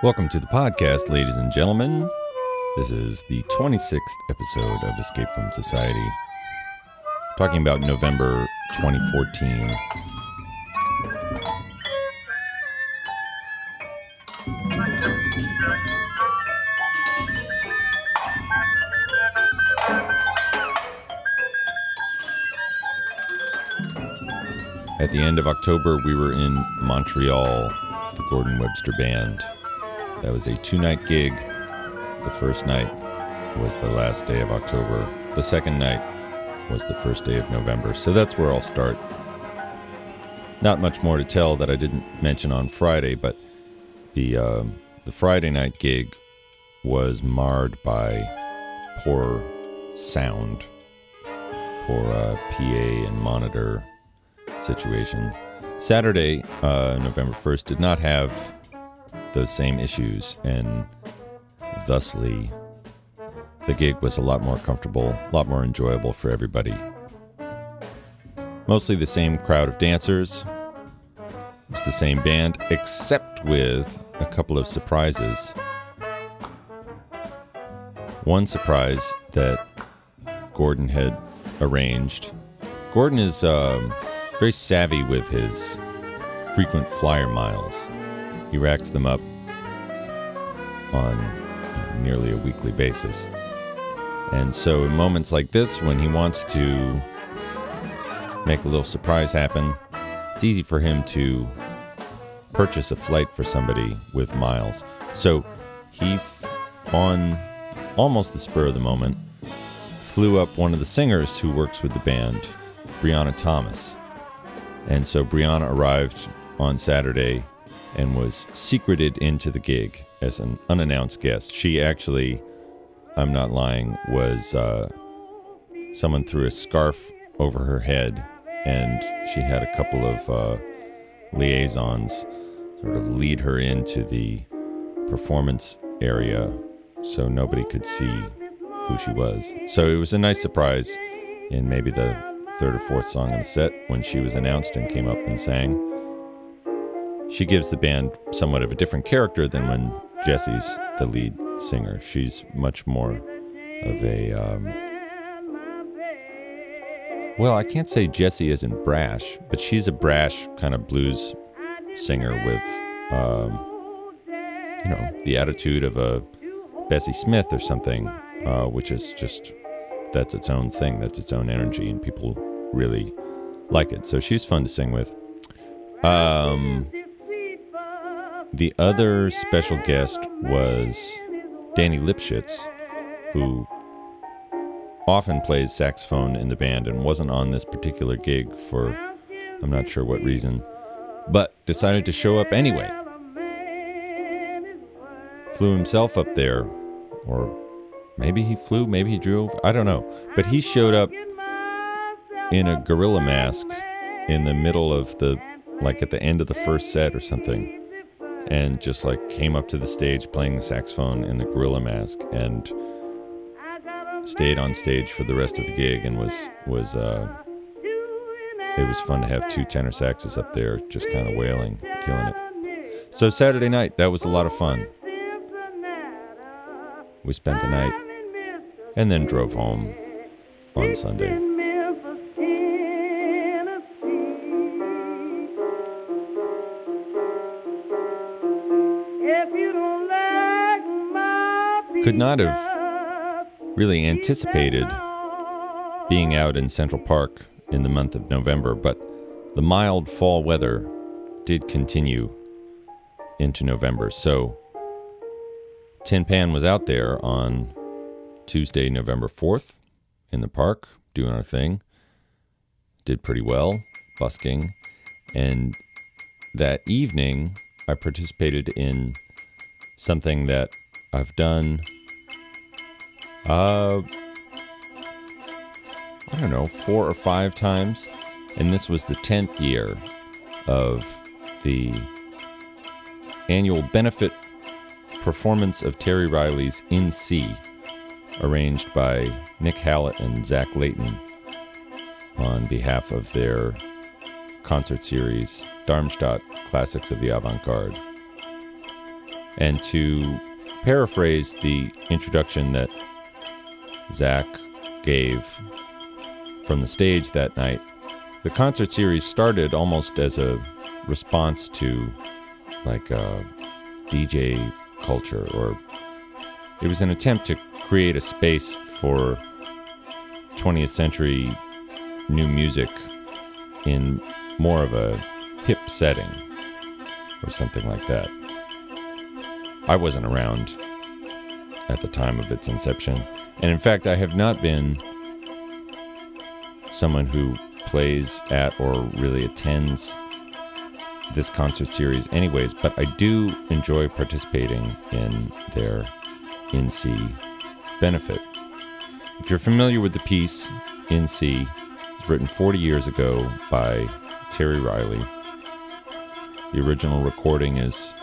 Welcome to the podcast, ladies and gentlemen. This is the 26th episode of Escape from Society, talking about November 2014. At the end of October, we were in Montreal, the Gordon Webster Band. That was a two-night gig. The first night was the last day of October. The second night was the first day of November. So that's where I'll start. Not much more to tell that I didn't mention on Friday, but the Friday night gig was marred by poor sound, poor PA and monitor situations. Saturday, November 1st, did not have those same issues, and thusly the gig was a lot more comfortable, a lot more enjoyable for everybody. Mostly the same crowd of dancers. It was the same band, except with a couple of surprises. One surprise that Gordon had arranged. Gordon is very savvy with his frequent flyer miles. He racks them up on nearly a weekly basis. And so in moments like this, when he wants to make a little surprise happen, it's easy for him to purchase a flight for somebody with miles. So he, on almost the spur of the moment, flew up one of the singers who works with the band, Brianna Thomas. And so Brianna arrived on Saturday and was secreted into the gig as an unannounced guest. She actually, I'm not lying, was someone threw a scarf over her head, and she had a couple of liaisons sort of lead her into the performance area so nobody could see who she was. So it was a nice surprise in maybe the third or fourth song on the set when she was announced and came up and sang. She gives the band somewhat of a different character than when Jessie's the lead singer. She's much more of a, well, I can't say Jessie isn't brash, but she's a brash kind of blues singer with, the attitude of a Bessie Smith or something, which is just, that's its own thing, that's its own energy, and people really like it. So she's fun to sing with. The other special guest was Danny Lipschitz, who often plays saxophone in the band and wasn't on this particular gig for I'm not sure what reason, but decided to show up anyway. Flew himself up there, or maybe he flew, maybe he drove, I don't know. But he showed up in a gorilla mask in the middle of the, like at the end of the first set or something, and just like came up to the stage playing the saxophone in the gorilla mask and stayed on stage for the rest of the gig, and was it was fun to have two tenor saxes up there just kind of wailing, killing it. So Saturday night, that was a lot of fun. We spent the night and then drove home on Sunday. Could not have really anticipated being out in Central Park in the month of November, but the mild fall weather did continue into November. So Tin Pan was out there on Tuesday, November 4th in the park doing our thing. Did pretty well, busking. And that evening I participated in something that I've done, I don't know, 4 or 5 times. And this was the 10th year of the annual benefit performance of Terry Riley's In C, arranged by Nick Hallett and Zach Layton on behalf of their concert series, Darmstadt Classics of the Avant-Garde. And to paraphrase the introduction that Zach gave from the stage that night, the concert series started almost as a response to like a DJ culture, or it was an attempt to create a space for 20th century new music in more of a hip setting or something like that. I wasn't around at the time of its inception, and in fact I have not been someone who plays at or really attends this concert series anyways, but I do enjoy participating in their In C benefit. If you're familiar with the piece, In C, it's written 40 years ago by Terry Riley. The original recording is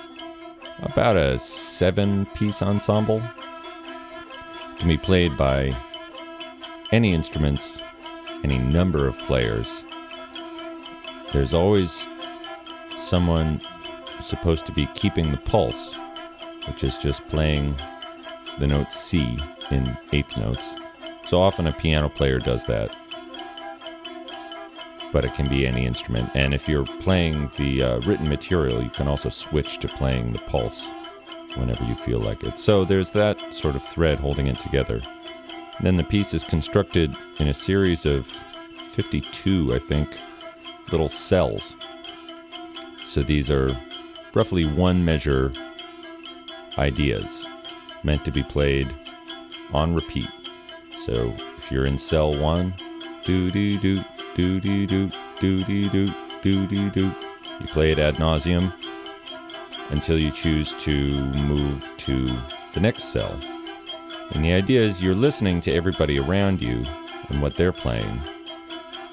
about a 7-piece ensemble. It can be played by any instruments, any number of players. There's always someone supposed to be keeping the pulse, which is just playing the note C in eighth notes. So often a piano player does that, but it can be any instrument. And if you're playing the written material, you can also switch to playing the pulse whenever you feel like it. So there's that sort of thread holding it together. And then the piece is constructed in a series of 52, I think, little cells. So these are roughly one measure ideas meant to be played on repeat. So if you're in cell one, do-do-do, do-de-do, do-de-do, do-de-do. You play it ad nauseum until you choose to move to the next cell. And the idea is you're listening to everybody around you and what they're playing,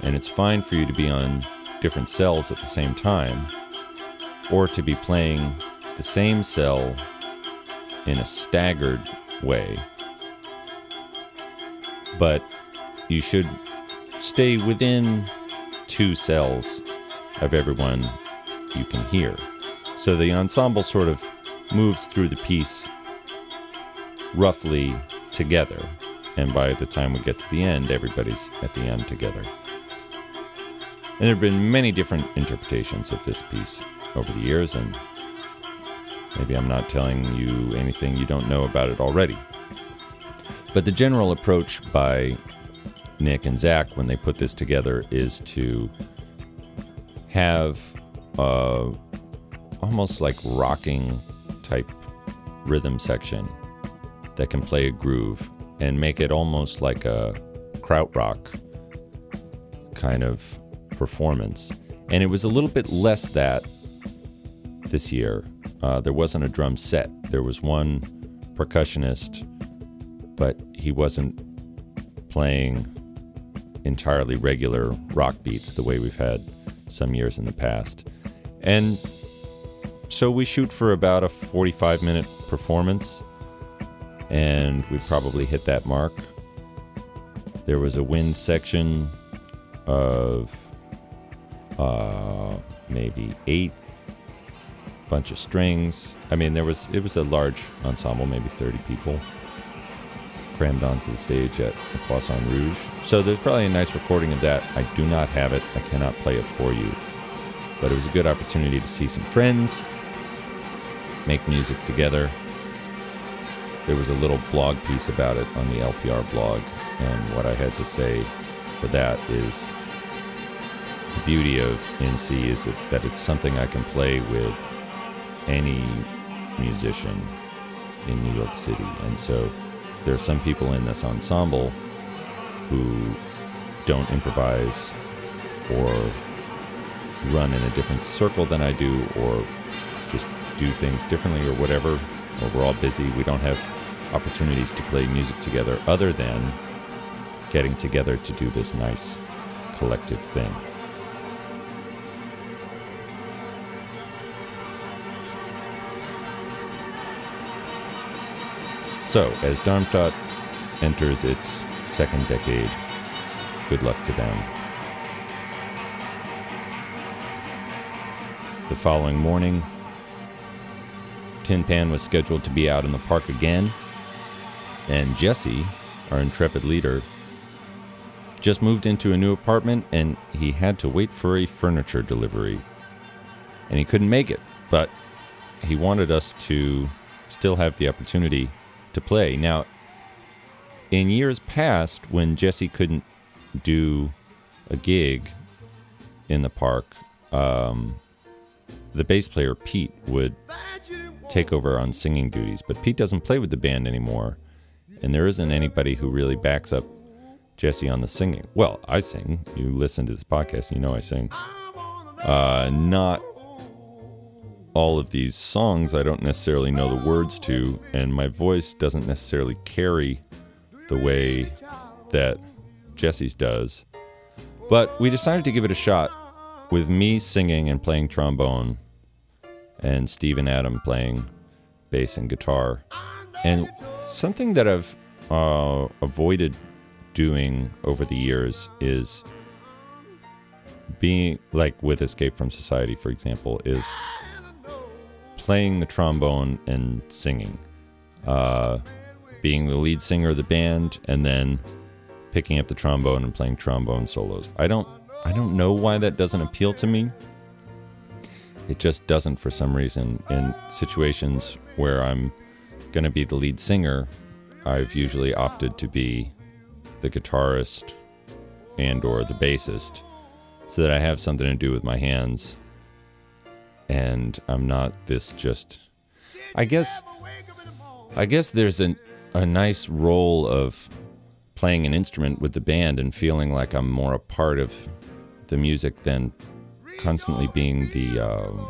and it's fine for you to be on different cells at the same time, or to be playing the same cell in a staggered way. But you should stay within 2 cells of everyone you can hear. So the ensemble sort of moves through the piece roughly together, and by the time we get to the end, everybody's at the end together. And there have been many different interpretations of this piece over the years, and maybe I'm not telling you anything you don't know about it already. But the general approach by Nick and Zach when they put this together is to have almost like rocking type rhythm section that can play a groove and make it almost like a krautrock kind of performance. And it was a little bit less that this year. There wasn't a drum set. There was one percussionist, but he wasn't playing entirely regular rock beats the way we've had some years in the past. And so we shoot for about a 45-minute performance, and we probably hit that mark. There was a wind section of maybe 8, bunch of strings. I mean, it was a large ensemble, maybe 30 people crammed onto the stage at the Poisson Rouge. So there's probably a nice recording of that. I do not have it. I cannot play it for you. But it was a good opportunity to see some friends, make music together. There was a little blog piece about it on the LPR blog, and what I had to say for that is the beauty of In C is that it's something I can play with any musician in New York City. And so there are some people in this ensemble who don't improvise or run in a different circle than I do, or just do things differently or whatever, or we're all busy. We don't have opportunities to play music together other than getting together to do this nice collective thing. So, as Darmstadt enters its second decade, good luck to them. The following morning, Tin Pan was scheduled to be out in the park again, and Jessie, our intrepid leader, just moved into a new apartment and he had to wait for a furniture delivery. And he couldn't make it, but he wanted us to still have the opportunity to play. Now, in years past, when Jessie couldn't do a gig in the park, the bass player Pete would take over on singing duties, but Pete doesn't play with the band anymore, and there isn't anybody who really backs up Jessie on the singing. Well, I sing. You listen to this podcast, you know I sing. Not all of these songs I don't necessarily know the words to, and my voice doesn't necessarily carry the way that Jessie's does. But we decided to give it a shot with me singing and playing trombone and Steve and Adam playing bass and guitar. And something that I've avoided doing over the years is being, like with Escape from Society, for example, is playing the trombone and singing. Being the lead singer of the band and then picking up the trombone and playing trombone solos. I don't know why that doesn't appeal to me. It just doesn't for some reason. In situations where I'm going to be the lead singer, I've usually opted to be the guitarist and or the bassist so that I have something to do with my hands and I'm not this just... I guess there's a nice role of playing an instrument with the band and feeling like I'm more a part of the music than constantly being the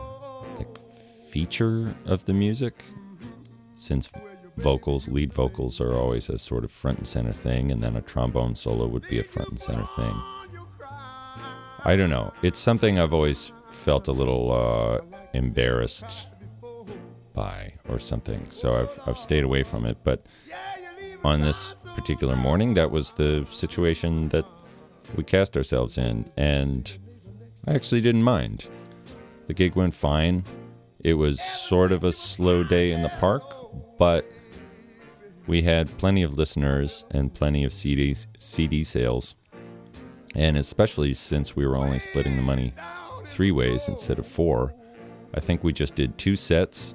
feature of the music, since lead vocals are always a sort of front and center thing, and then a trombone solo would be a front and center thing. I don't know, it's something I've always felt a little embarrassed by or something, so I've stayed away from it. But on this particular morning, that was the situation that we cast ourselves in, and I actually didn't mind. The gig went fine. It was sort of a slow day in the park, but we had plenty of listeners and plenty of CD sales, and especially since we were only splitting the money 3 ways instead of 4, I think we just did 2 sets,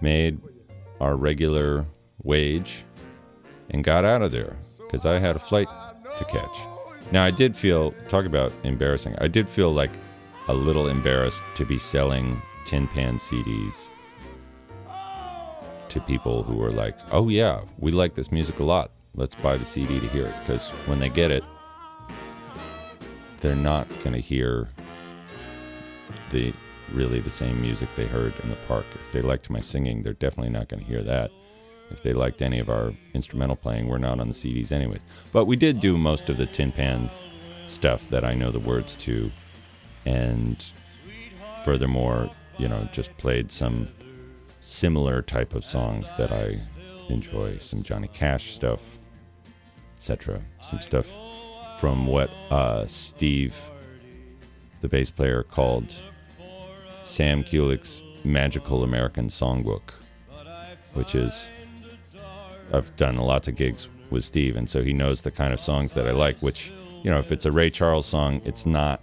made our regular wage, and got out of there because I had a flight to catch. Now, I did feel, talk about embarrassing, I did feel like a little embarrassed to be selling Tin Pan CDs to people who were like, oh yeah, we like this music a lot, let's buy the CD to hear it, because when they get it, they're not going to hear the same music they heard in the park. If they liked my singing, they're definitely not going to hear that. If they liked any of our instrumental playing, we're not on the CDs anyways. But we did do most of the Tin Pan stuff that I know the words to. And furthermore, just played some similar type of songs that I enjoy. Some Johnny Cash stuff, etc. Some stuff from what Steve, the bass player, called Sam Kulik's Magical American Songbook, which is... I've done lots of gigs with Steve, and so he knows the kind of songs that I like, which, if it's a Ray Charles song, it's not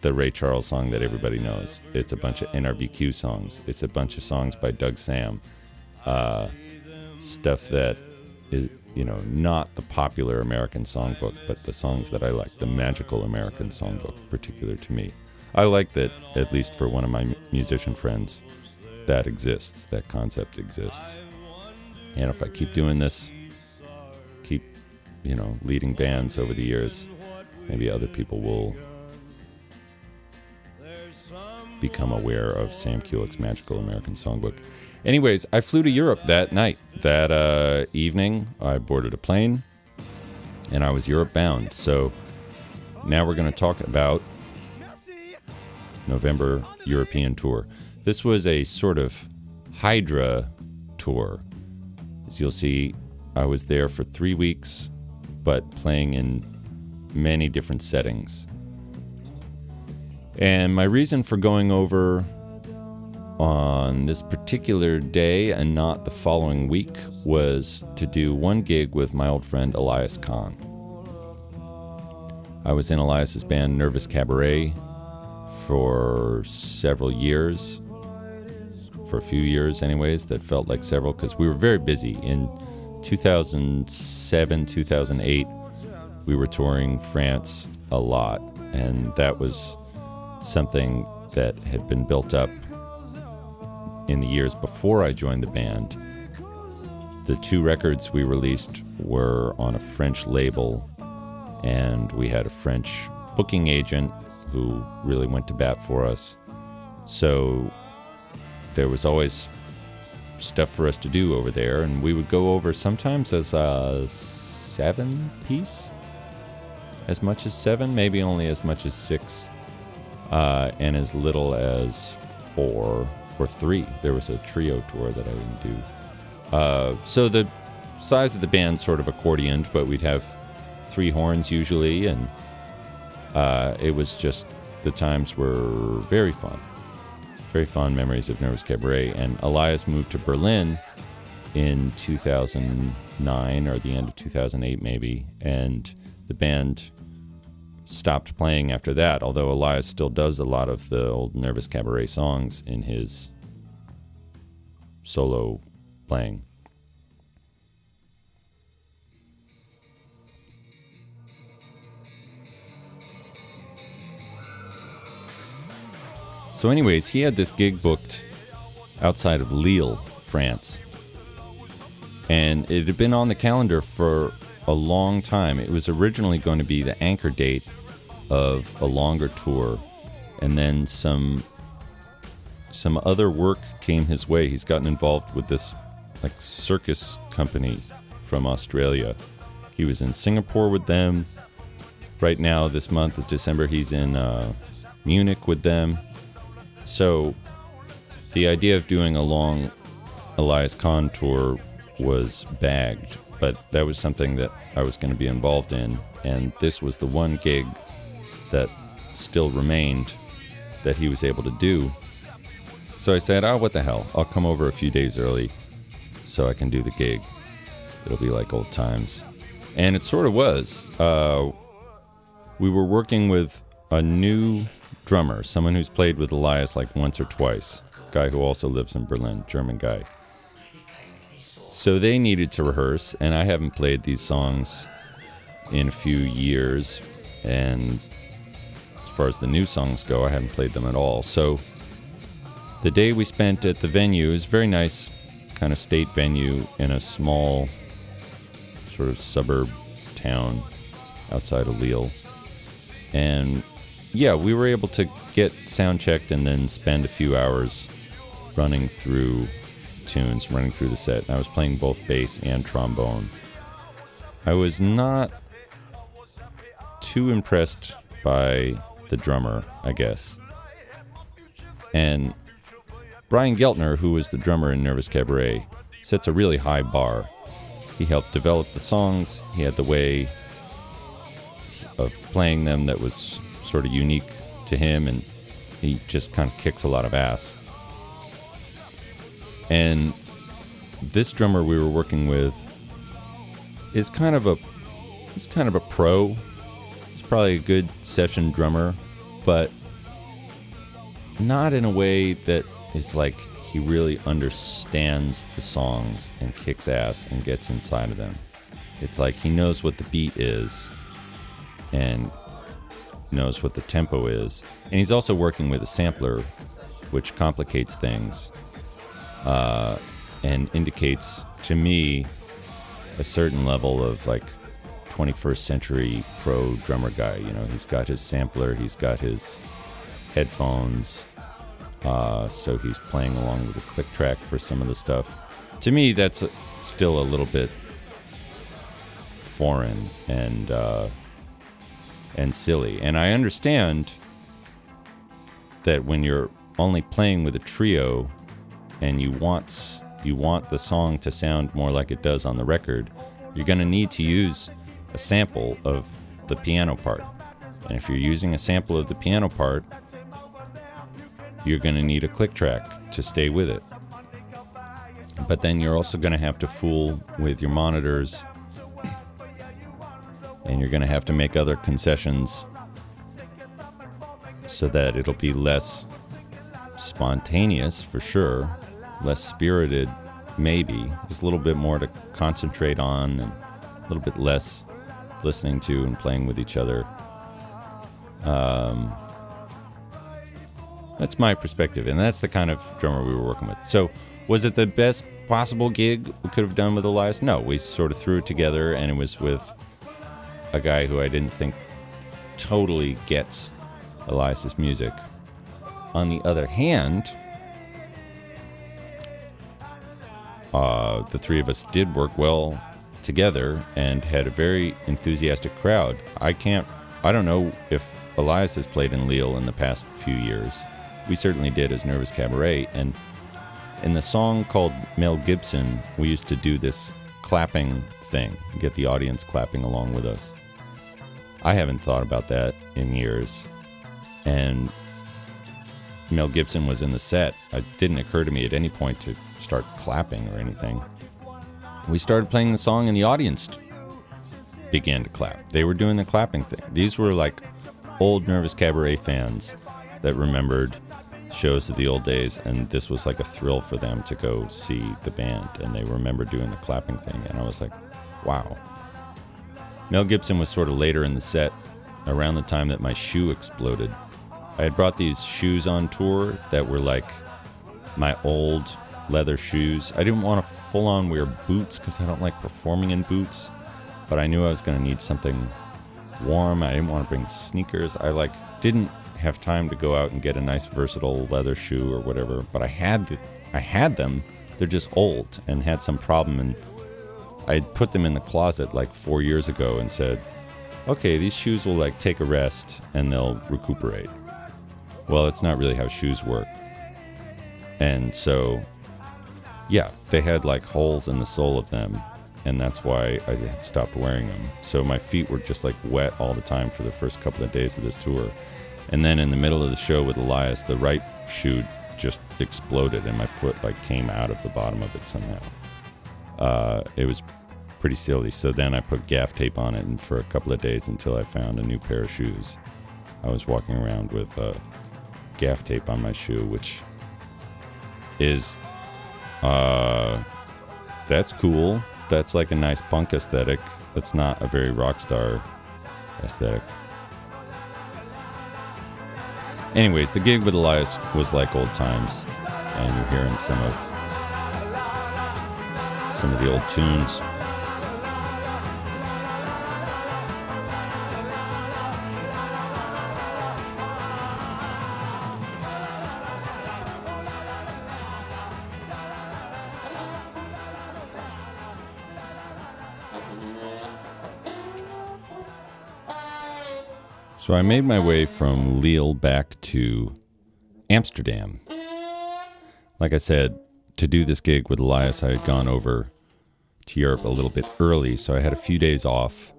the Ray Charles song that everybody knows. It's a bunch of NRBQ songs. It's a bunch of songs by Doug Sam. Stuff that is, not the popular American songbook, but the songs that I like, the magical American songbook particular to me. I like that, at least for one of my musician friends, that exists, that concept exists. And if I keep doing this, keep leading bands over the years, maybe other people will become aware of Sam Kulik's Magical American Songbook. Anyways, I flew to Europe that night. That evening, I boarded a plane, and I was Europe bound. So now we're going to talk about November European tour. This was a sort of Hydra tour. As you'll see, I was there for 3 weeks, but playing in many different settings. And my reason for going over on this particular day and not the following week was to do one gig with my old friend Elias Khan. I was in Elias's band Nervous Cabaret for several years, for a few years anyways, that felt like several, because we were very busy. In 2007, 2008, we were touring France a lot, and that was something that had been built up in the years before I joined the band. The two records we released were on a French label, and we had a French booking agent who really went to bat for us. So there was always stuff for us to do over there, and we would go over sometimes as a 7-piece, as much as 7, maybe only as much as 6, and as little as 4 or 3. There was a trio tour that I didn't do. So the size of the band sort of accordioned, but we'd have 3 horns usually, and it was just, the times were very fun. Very fond memories of Nervous Cabaret. And Elias moved to Berlin in 2009 or the end of 2008 maybe, and the band stopped playing after that, although Elias still does a lot of the old Nervous Cabaret songs in his solo playing. So anyways, he had this gig booked outside of Lille, France. And it had been on the calendar for a long time. It was originally going to be the anchor date of a longer tour. And then some other work came his way. He's gotten involved with this like circus company from Australia. He was in Singapore with them. Right now, this month of December, he's in Munich with them. So the idea of doing a long Elias Khan tour was bagged, but that was something that I was going to be involved in, and this was the one gig that still remained that he was able to do. So I said, oh, what the hell, I'll come over a few days early so I can do the gig. It'll be like old times. And it sort of was. We were working with a new drummer, someone who's played with Elias like once or twice, guy who also lives in Berlin, German guy. So they needed to rehearse, and I haven't played these songs in a few years, and as far as the new songs go, I haven't played them at all. So the day we spent at the venue is a very nice kind of state venue in a small sort of suburb town outside of Lille, and yeah, we were able to get sound checked and then spend a few hours running through tunes, running through the set. And I was playing both bass and trombone. I was not too impressed by the drummer, I guess. And Brian Geltner, who was the drummer in Nervous Cabaret, sets a really high bar. He helped develop the songs. He had the way of playing them that was sort of unique to him, and he just kind of kicks a lot of ass. And this drummer we were working with is kind of a pro. He's probably a good session drummer, but not in a way that is like he really understands the songs and kicks ass and gets inside of them. It's like he knows what the beat is and knows what the tempo is, and he's also working with a sampler, which complicates things and indicates to me a certain level of like 21st century pro drummer guy. You know, he's got his sampler, he's got his headphones, so he's playing along with the click track for some of the stuff. To me, that's still a little bit foreign and silly. And I understand that when you're only playing with a trio and you want the song to sound more like it does on the record, you're going to need to use a sample of the piano part. And if you're using a sample of the piano part, you're going to need a click track to stay with it. But then you're also going to have to fool with your monitors, and you're going to have to make other concessions so that it'll be less spontaneous, for sure, less spirited, maybe. There's a little bit more to concentrate on and a little bit less listening to and playing with each other. That's my perspective, and that's the kind of drummer we were working with. So was it the best possible gig we could have done with Elias? No, we sort of threw it together, and it was with a guy who I didn't think totally gets Elias's music. On the other hand, the three of us did work well together and had a very enthusiastic crowd. I don't know if Elias has played in Lille in the past few years. We certainly did as Nervous Cabaret, and in the song called Mel Gibson, we used to do this clapping thing, get the audience clapping along with us. I haven't thought about that in years, and Mel Gibson was in the set. It didn't occur to me at any point to start clapping or anything. We started playing the song and the audience began to clap. They were doing the clapping thing. These were like old Nervous Cabaret fans that remembered shows of the old days, and this was like a thrill for them to go see the band, and they remember doing the clapping thing, and I was like, wow. Mel Gibson was sort of later in the set, around the time that my shoe exploded. I had brought these shoes on tour that were like my old leather shoes. I didn't want to full-on wear boots because I don't like performing in boots, but I knew I was going to need something warm. I didn't want to bring sneakers. I didn't have time to go out and get a nice versatile leather shoe or whatever, but I had them. They're just old and had some problem, and I had put them in the closet like 4 years ago and said, okay, these shoes will take a rest and they'll recuperate. Well, it's not really how shoes work. And so, yeah, they had holes in the sole of them, and that's why I had stopped wearing them. So my feet were just wet all the time for the first couple of days of this tour. And then in the middle of the show with Elias, the right shoe just exploded and my foot came out of the bottom of it somehow. It was pretty silly. So then I put gaff tape on it, and for a couple of days until I found a new pair of shoes, I was walking around with gaff tape on my shoe, which is that's cool. That's a nice punk aesthetic. That's not a very rock star aesthetic. Anyways, the gig with Elias was like old times, and you're hearing some of the old tunes. So I made my way from Lille back to Amsterdam. Like I said, to do this gig with Elias, I had gone over to Europe a little bit early, so I had a few days off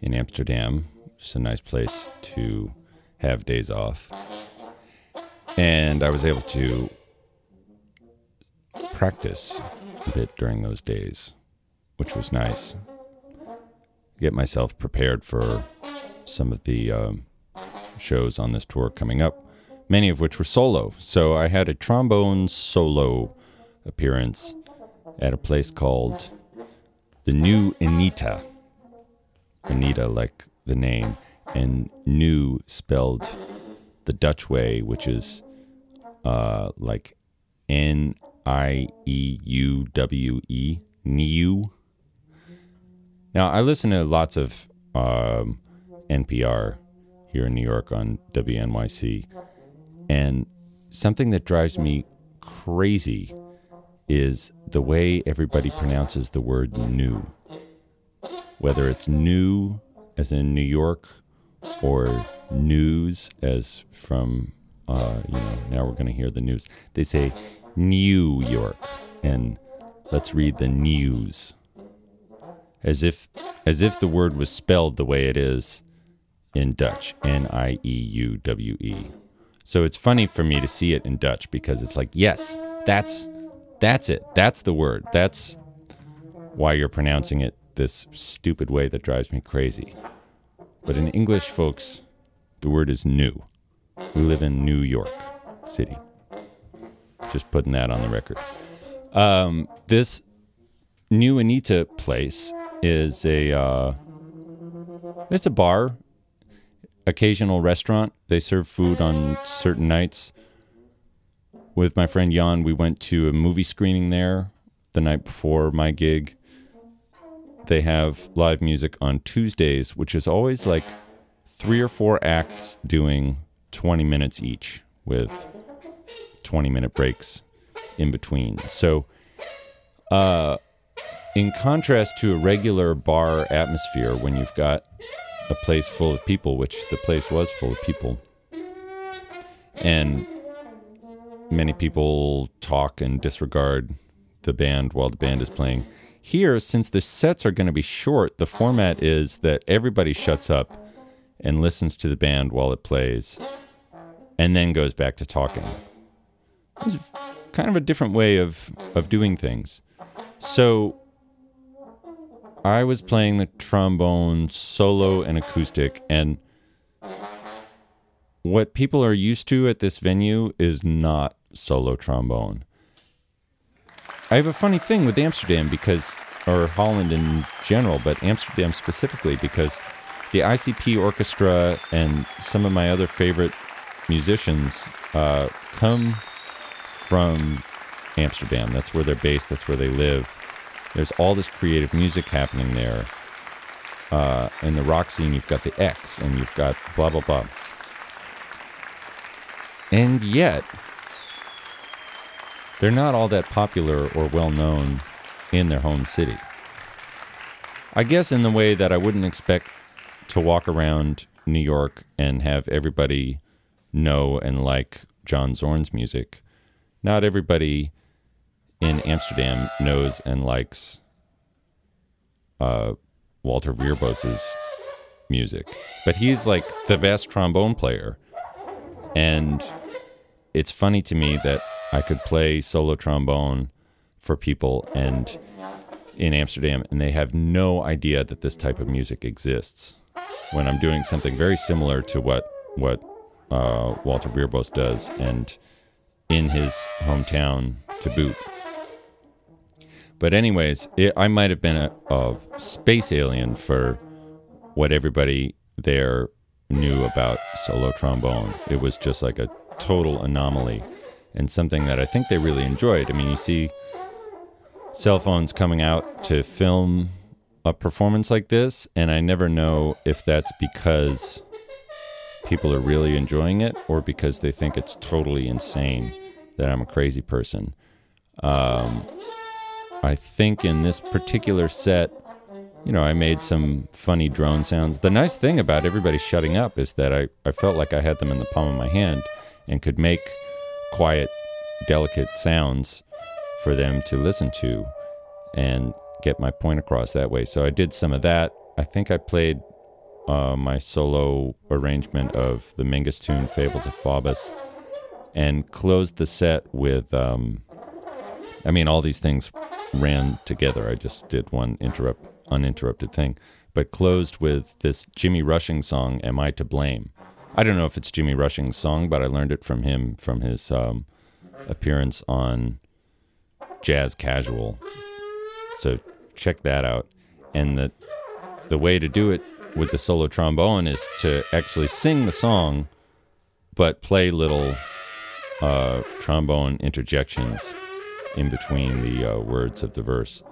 in Amsterdam, which is a nice place to have days off. And I was able to practice a bit during those days, which was nice. Get myself prepared for some of the shows on this tour coming up, many of which were solo. So I had a trombone solo appearance at a place called the Nieuwe Anita. Anita, like the name, and new spelled the Dutch way, which is like Nieuwe, Nieuwe. Now, I listen to lots of NPR here in New York on WNYC, and something that drives me crazy is the way everybody pronounces the word new, whether it's new as in New York or news as from now we're going to hear the news. They say New York and let's read the news as if the word was spelled the way it is in Dutch, Nieuwe. So it's funny for me to see it in Dutch because it's like, yes, that's it. That's the word. That's why you're pronouncing it this stupid way that drives me crazy. But in English, folks, the word is new. We live in New York City. Just putting that on the record. This Nieuwe Anita place is it's a bar, occasional restaurant. They serve food on certain nights. With my friend Jan, we went to a movie screening there the night before my gig. They have live music on Tuesdays, which is always like 3 or 4 acts doing 20 minutes each with 20-minute breaks in between. So in contrast to a regular bar atmosphere, when you've got a place full of people, which the place was full of people, and many people talk and disregard the band while the band is playing. Here, since the sets are going to be short, the format is that everybody shuts up and listens to the band while it plays and then goes back to talking. It's kind of a different way of doing things. So I was playing the trombone solo and acoustic, and what people are used to at this venue is not solo trombone. I have a funny thing with Amsterdam or Holland in general, but Amsterdam specifically, because the ICP Orchestra and some of my other favorite musicians come from Amsterdam. That's where they're based. That's where they live. There's all this creative music happening there. In the rock scene, you've got the X, and you've got blah, blah, blah. And yet, they're not all that popular or well-known in their home city. I guess in the way that I wouldn't expect to walk around New York and have everybody know and like John Zorn's music. Not everybody in Amsterdam knows and likes Wolter Wierbos' music. But he's like the best trombone player. And it's funny to me that I could play solo trombone for people and in Amsterdam, and they have no idea that this type of music exists. When I'm doing something very similar to what Wolter Wierbos does, and in his hometown to boot. But anyways, I might have been a space alien for what everybody there knew about solo trombone. It was just like a total anomaly and something that I think they really enjoyed. I mean, you see cell phones coming out to film a performance like this, and I never know if that's because people are really enjoying it or because they think it's totally insane that I'm a crazy person. I think in this particular set, I made some funny drone sounds. The nice thing about everybody shutting up is that I felt like I had them in the palm of my hand and could make quiet, delicate sounds for them to listen to and get my point across that way. So I did some of that. I think I played my solo arrangement of the Mingus tune, Fables of Faubus, and closed the set with... all these things ran together. I just did one uninterrupted thing, but closed with this Jimmy Rushing song, Am I to Blame? I don't know if it's Jimmy Rushing's song, but I learned it from him, from his appearance on Jazz Casual. So check that out. And the way to do it with the solo trombone is to actually sing the song, but play little trombone interjections in between the words of the verse.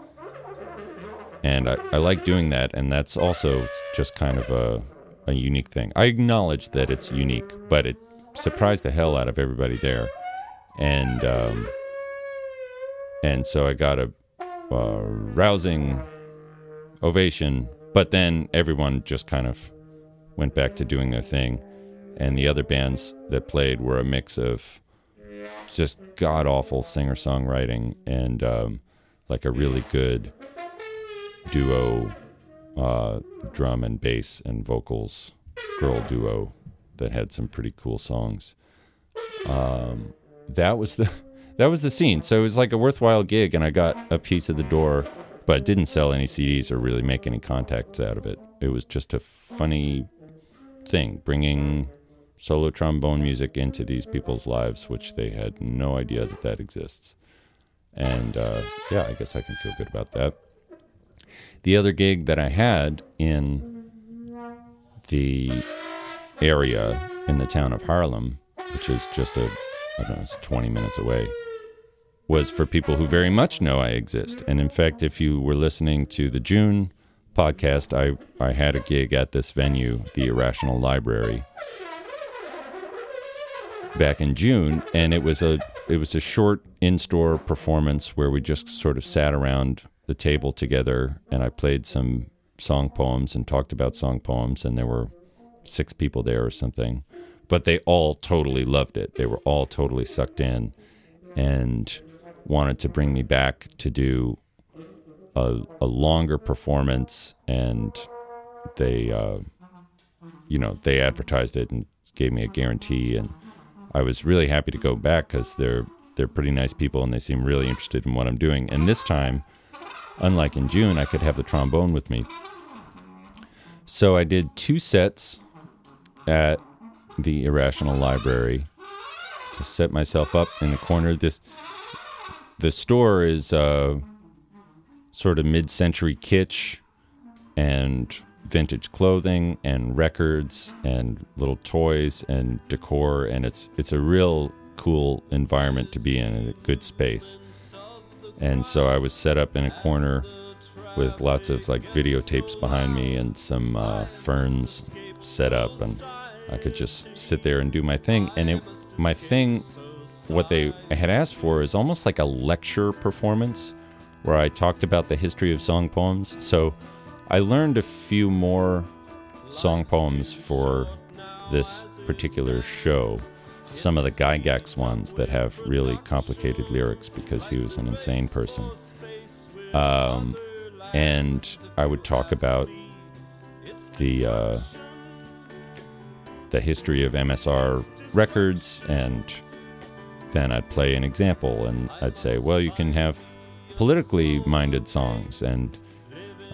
And I like doing that, and that's also just kind of a unique thing. I acknowledge that it's unique, but it surprised the hell out of everybody there. And so I got a rousing ovation, but then everyone just kind of went back to doing their thing. And the other bands that played were a mix of just god-awful singer-songwriting and like a really good duo, drum and bass and vocals, girl duo that had some pretty cool songs. That was the scene. So it was like a worthwhile gig, and I got a piece of the door, but didn't sell any CDs or really make any contacts out of it. It was just a funny thing, bringing solo trombone music into these people's lives, which they had no idea that exists. And yeah, I guess I can feel good about that. The other gig that I had in the area in the town of Harlem, which is just it's 20 minutes away, was for people who very much know I exist. And in fact, if you were listening to the June podcast, I had a gig at this venue, the Irrational Library, back in June, and it was a short in-store performance where we just sort of sat around the table together, and I played some song poems and talked about song poems, and there were 6 people there or something, but they all totally loved it. They were all totally sucked in and wanted to bring me back to do a longer performance, and they advertised it and gave me a guarantee, and I was really happy to go back because they're pretty nice people and they seem really interested in what I'm doing. And this time, unlike in June, I could have the trombone with me. So I did 2 sets at the Irrational Library. Just set myself up in the corner. The store is sort of mid-century kitsch and vintage clothing and records and little toys and decor, and it's a real cool environment to be in and a good space. And so I was set up in a corner with lots of like videotapes behind me and some ferns set up, and I could just sit there and do my thing. And what they had asked for is almost like a lecture performance where I talked about the history of song poems. So I learned a few more song poems for this particular show, some of the Gygax ones that have really complicated lyrics because he was an insane person. And I would talk about the history of MSR records, and then I'd play an example, and I'd say, well, you can have politically minded songs, and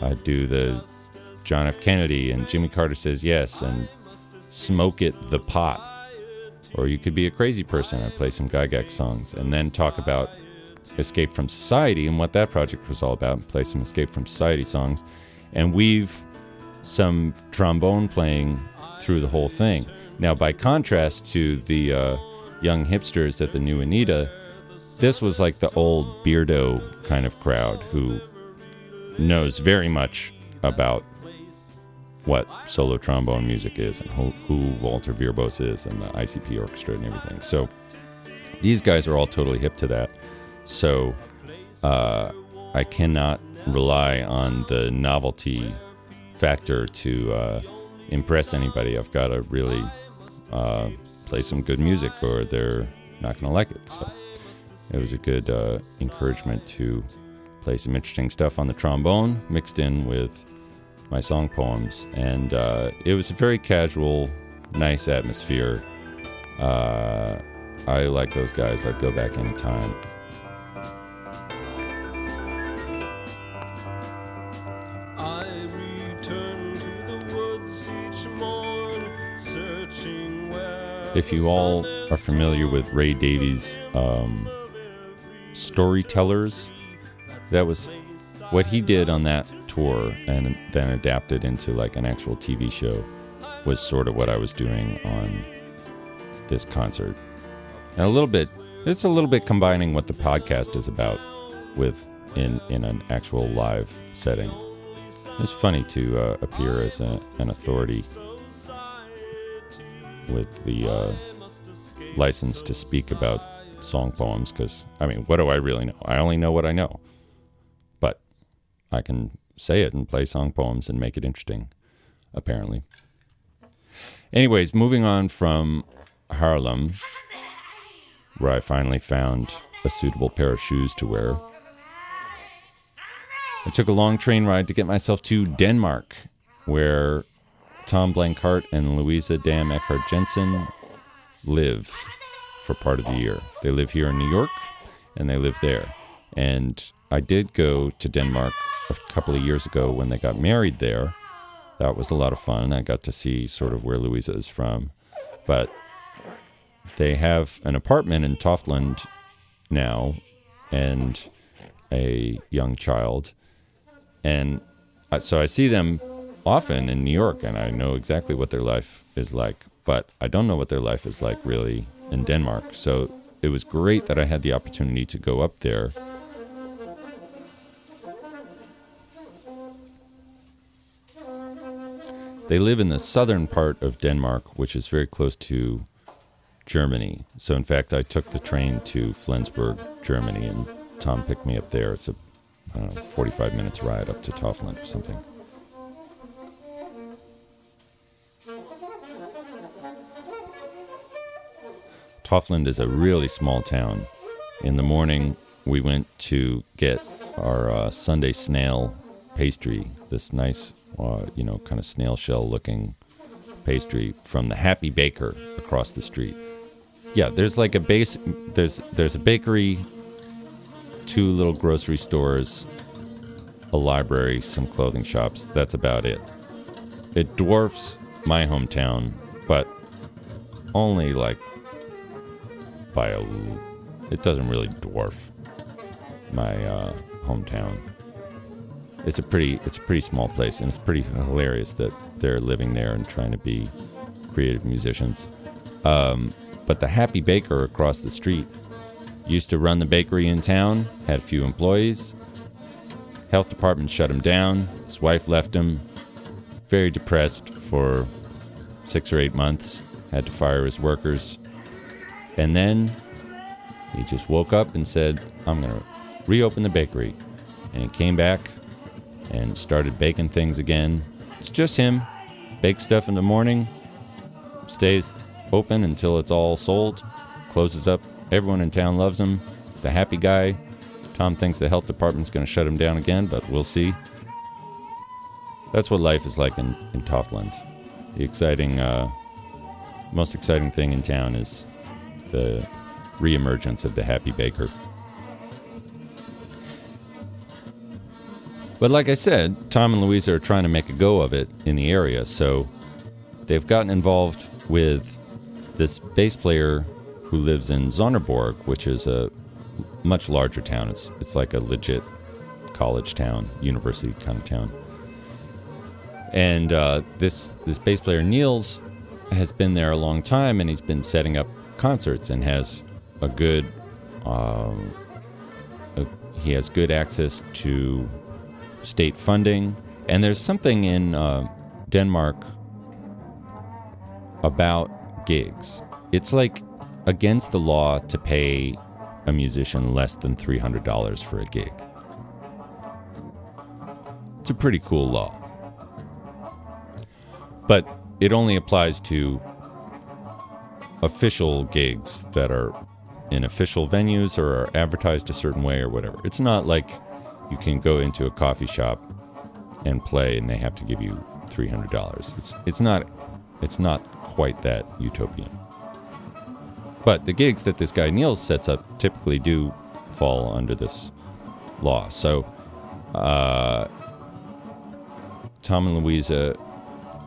I'd do the John F. Kennedy and Jimmy Carter Says Yes and Smoke It the Pot. Or you could be a crazy person. I'd play some Gygax songs and then talk about Escape from Society and what that project was all about, and play some Escape from Society songs and weave some trombone playing through the whole thing. Now, by contrast to the young hipsters at the Nieuwe Anita, this was like the old beardo kind of crowd who knows very much about what solo trombone music is and who Wolter Wierbos is and the ICP Orchestra and everything. So these guys are all totally hip to that. So I cannot rely on the novelty factor to impress anybody. I've got to really play some good music or they're not going to like it. So it was a good encouragement to play some interesting stuff on the trombone mixed in with my song poems, and it was a very casual, nice atmosphere. I like those guys. I'd go back anytime. If you all are familiar with Ray Davies' Storytellers, that was what he did on that tour and then adapted into like an actual TV show, was sort of what I was doing on this concert. And it's a little bit combining what the podcast is about with in an actual live setting. It's funny to appear as an authority with the license to speak about song poems, because, I mean, what do I really know? I only know what I know. I can say it and play song poems and make it interesting, apparently. Anyways, moving on from Harlem, where I finally found a suitable pair of shoes to wear, I took a long train ride to get myself to Denmark, where Tom Blankart and Louisa Dam Eckhart Jensen live for part of the year. They live here in New York, and they live there. And I did go to Denmark a couple of years ago when they got married there. That was a lot of fun. I got to see sort of where Louisa is from. But they have an apartment in Tøftlund now and a young child. And so I see them often in New York, and I know exactly what their life is like. But I don't know what their life is like really in Denmark. So it was great that I had the opportunity to go up there. They live in the southern part of Denmark, which is very close to Germany. So in fact, I took the train to Flensburg, Germany, and Tom picked me up there. It's a, I don't know, 45 minutes ride up to Tøftlund or something. Tøftlund is a really small town. In the morning, we went to get our Sunday snail pastry, this nice kind of snail shell looking pastry from the Happy Baker across the street. Yeah, there's like a base. There's a bakery, 2 little grocery stores, a library, some clothing shops. That's about it. It dwarfs my hometown, but only like by a. It doesn't really dwarf my hometown. It's a pretty small place, and it's pretty hilarious that they're living there and trying to be creative musicians. But the Happy Baker across the street used to run the bakery in town, had a few employees. Health department shut him down. His wife left him, very depressed for 6 or 8 months, had to fire his workers. And then he just woke up and said, I'm going to reopen the bakery. And he came back and started baking things again. It's just him. Bakes stuff in the morning, stays open until it's all sold, closes up. Everyone in town loves him. He's a happy guy. Tom thinks the health department's going to shut him down again, but we'll see. That's what life is like in Tøftlund. The most exciting thing in town is the reemergence of the Happy Baker. But like I said, Tom and Louisa are trying to make a go of it in the area, so they've gotten involved with this bass player who lives in Sønderborg, which is a much larger town. It's like a legit college town, university kind of town. And this bass player, Niels, has been there a long time, and he's been setting up concerts and has a good... he has good access to state funding, and there's something in Denmark about gigs. It's like against the law to pay a musician less than $300 for a gig. It's a pretty cool law. But it only applies to official gigs that are in official venues or are advertised a certain way or whatever. It's not like you can go into a coffee shop and play and they have to give you $300. It's not quite that utopian. But the gigs that this guy Niels sets up typically do fall under this law. So Tom and Louisa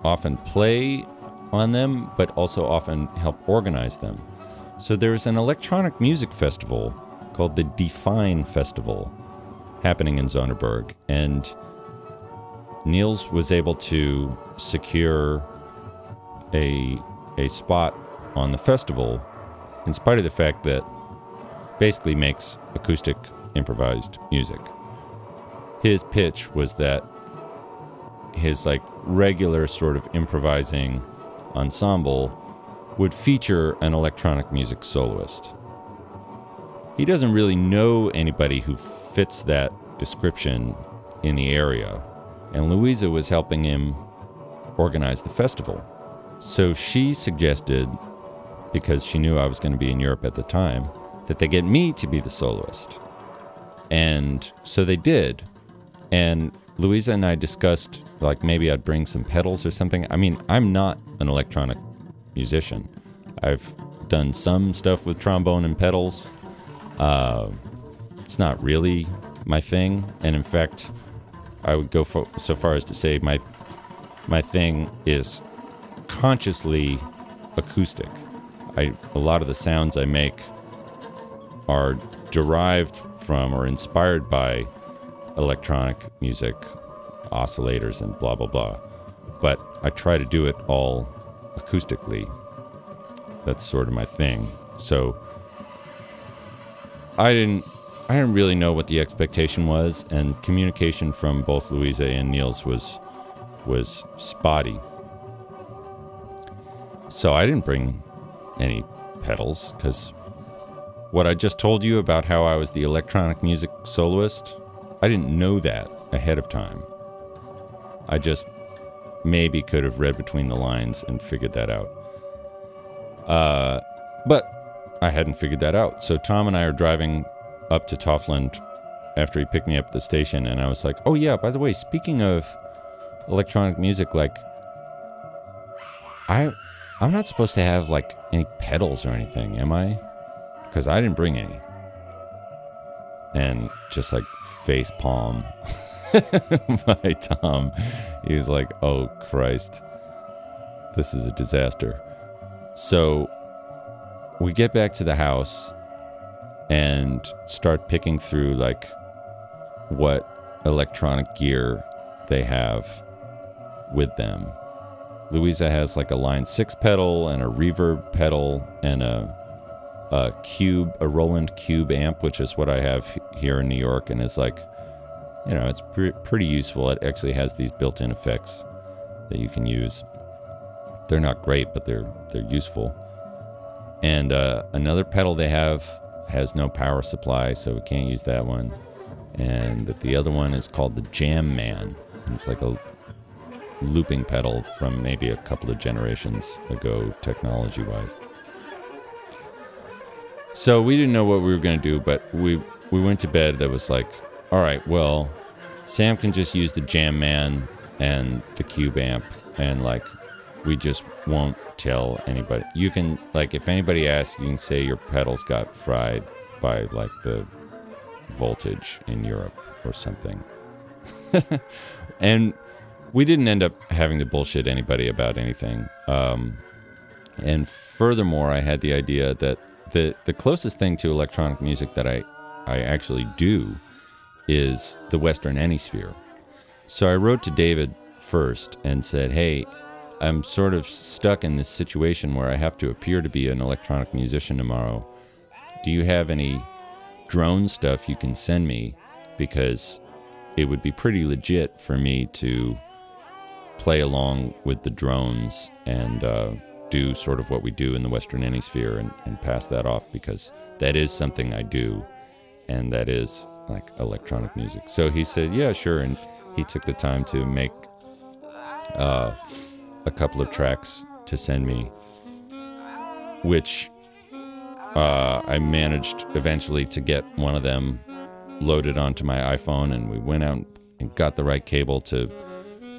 often play on them, but also often help organize them. So there's an electronic music festival called the Define Festival happening in Sønderborg, and Niels was able to secure a spot on the festival in spite of the fact that basically makes acoustic improvised music. His pitch was that his like regular sort of improvising ensemble would feature an electronic music soloist. He doesn't really know anybody who fits that description in the area, and Louisa was helping him organize the festival. So she suggested, because she knew I was going to be in Europe at the time, that they get me to be the soloist. And so they did. And Louisa and I discussed, like, maybe I'd bring some pedals or something. I mean, I'm not an electronic musician. I've done some stuff with trombone and pedals. It's not really my thing, and in fact, I would go so far as to say my thing is consciously acoustic. A lot of the sounds I make are derived from or inspired by electronic music, oscillators, and blah, blah, blah. But I try to do it all acoustically. That's sort of my thing. So I didn't really know what the expectation was, and communication from both Louisa and Niels was spotty. So I didn't bring any pedals, because what I just told you about how I was the electronic music soloist, I didn't know that ahead of time. I just maybe could have read between the lines and figured that out. But I hadn't figured that out. So Tom and I are driving up to Tøftlund after he picked me up at the station, and I was like, oh yeah, by the way, speaking of electronic music, like, I'm not supposed to have, like, any pedals or anything, am I? Because I didn't bring any. And just, like, face palm by Tom. He was like, oh, Christ. This is a disaster. So we get back to the house and start picking through, like, what electronic gear they have with them. Louisa has like a line 6 pedal and a reverb pedal and a Roland Cube amp, which is what I have here in New York, and is like, you know, it's pretty useful. It actually has these built-in effects that you can use. They're not great, but they're useful. And another pedal they have has no power supply, so we can't use that one. And the other one is called the Jam Man. And it's like a looping pedal from maybe a couple of generations ago, technology-wise. So we didn't know what we were going to do, but we went to bed that was like, all right, well, Sam can just use the Jam Man and the Cube amp, and, like, we just won't tell anybody. You can, like, if anybody asks, you can say your pedals got fried by, like, the voltage in Europe or something. And we didn't end up having to bullshit anybody about anything. And furthermore, I had the idea that the closest thing to electronic music that I actually do is the Western Hemisphere. So I wrote to David first and said, hey, I'm sort of stuck in this situation where I have to appear to be an electronic musician tomorrow. Do you have any drone stuff you can send me? Because it would be pretty legit for me to play along with the drones and do sort of what we do in the Western Hemisphere and pass that off, because that is something I do, and that is like electronic music. So he said, yeah, sure, and he took the time to make a couple of tracks to send me, which I managed eventually to get one of them loaded onto my iPhone, and we went out and got the right cable to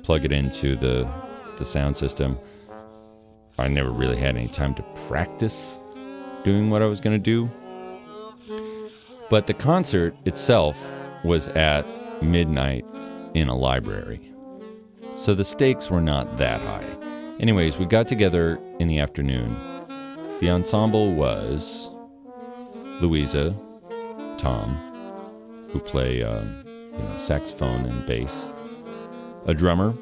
plug it into the sound system. I never really had any time to practice doing what I was going to do. But the concert itself was at midnight in a library. So the stakes were not that high. Anyways, we got together in the afternoon. The ensemble was Louisa, Tom, who play saxophone and bass, a drummer,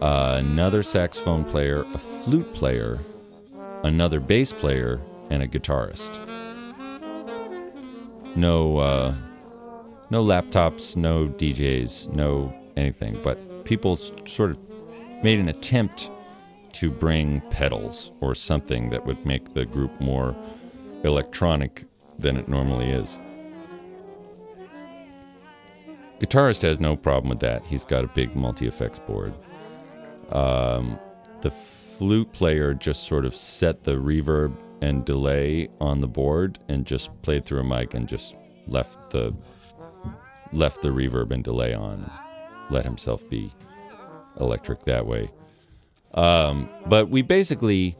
another saxophone player, a flute player, another bass player, and a guitarist. No laptops, no DJs, no anything, but people sort of made an attempt to bring pedals or something that would make the group more electronic than it normally is. Guitarist has no problem with that. He's got a big multi-effects board. The flute player just sort of set the reverb and delay on the board and just played through a mic and just left the reverb and delay on, let himself be electric that way. But we basically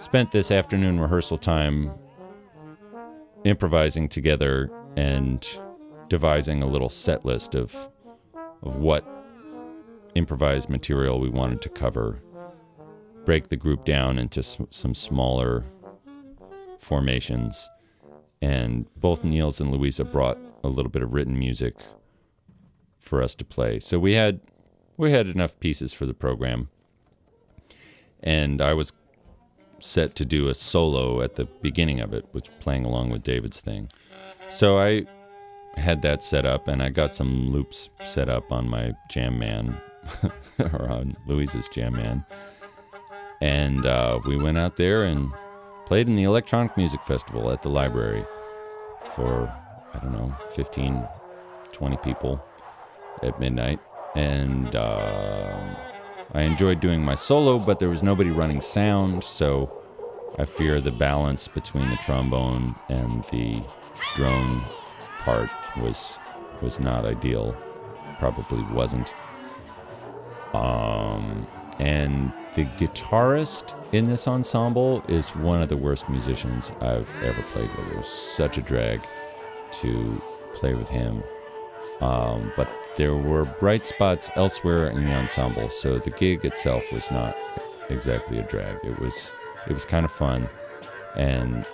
spent this afternoon rehearsal time improvising together and devising a little set list of what improvised material we wanted to cover, break the group down into some smaller formations, and both Niels and Louisa brought a little bit of written music for us to play. So we had enough pieces for the program, and I was set to do a solo at the beginning of it, which playing along with David's thing. So I had that set up, and I got some loops set up on my jam man, or on Louisa's jam man, and we went out there and played in the Electronic Music Festival at the library for, I don't know, 15, 20 people at midnight, and I enjoyed doing my solo, but there was nobody running sound, so I fear the balance between the trombone and the drone part was not ideal. Probably wasn't. And the guitarist in this ensemble is one of the worst musicians I've ever played with. It was such a drag to play with him. But there were bright spots elsewhere in the ensemble, so the gig itself was not exactly a drag. It was kind of fun, and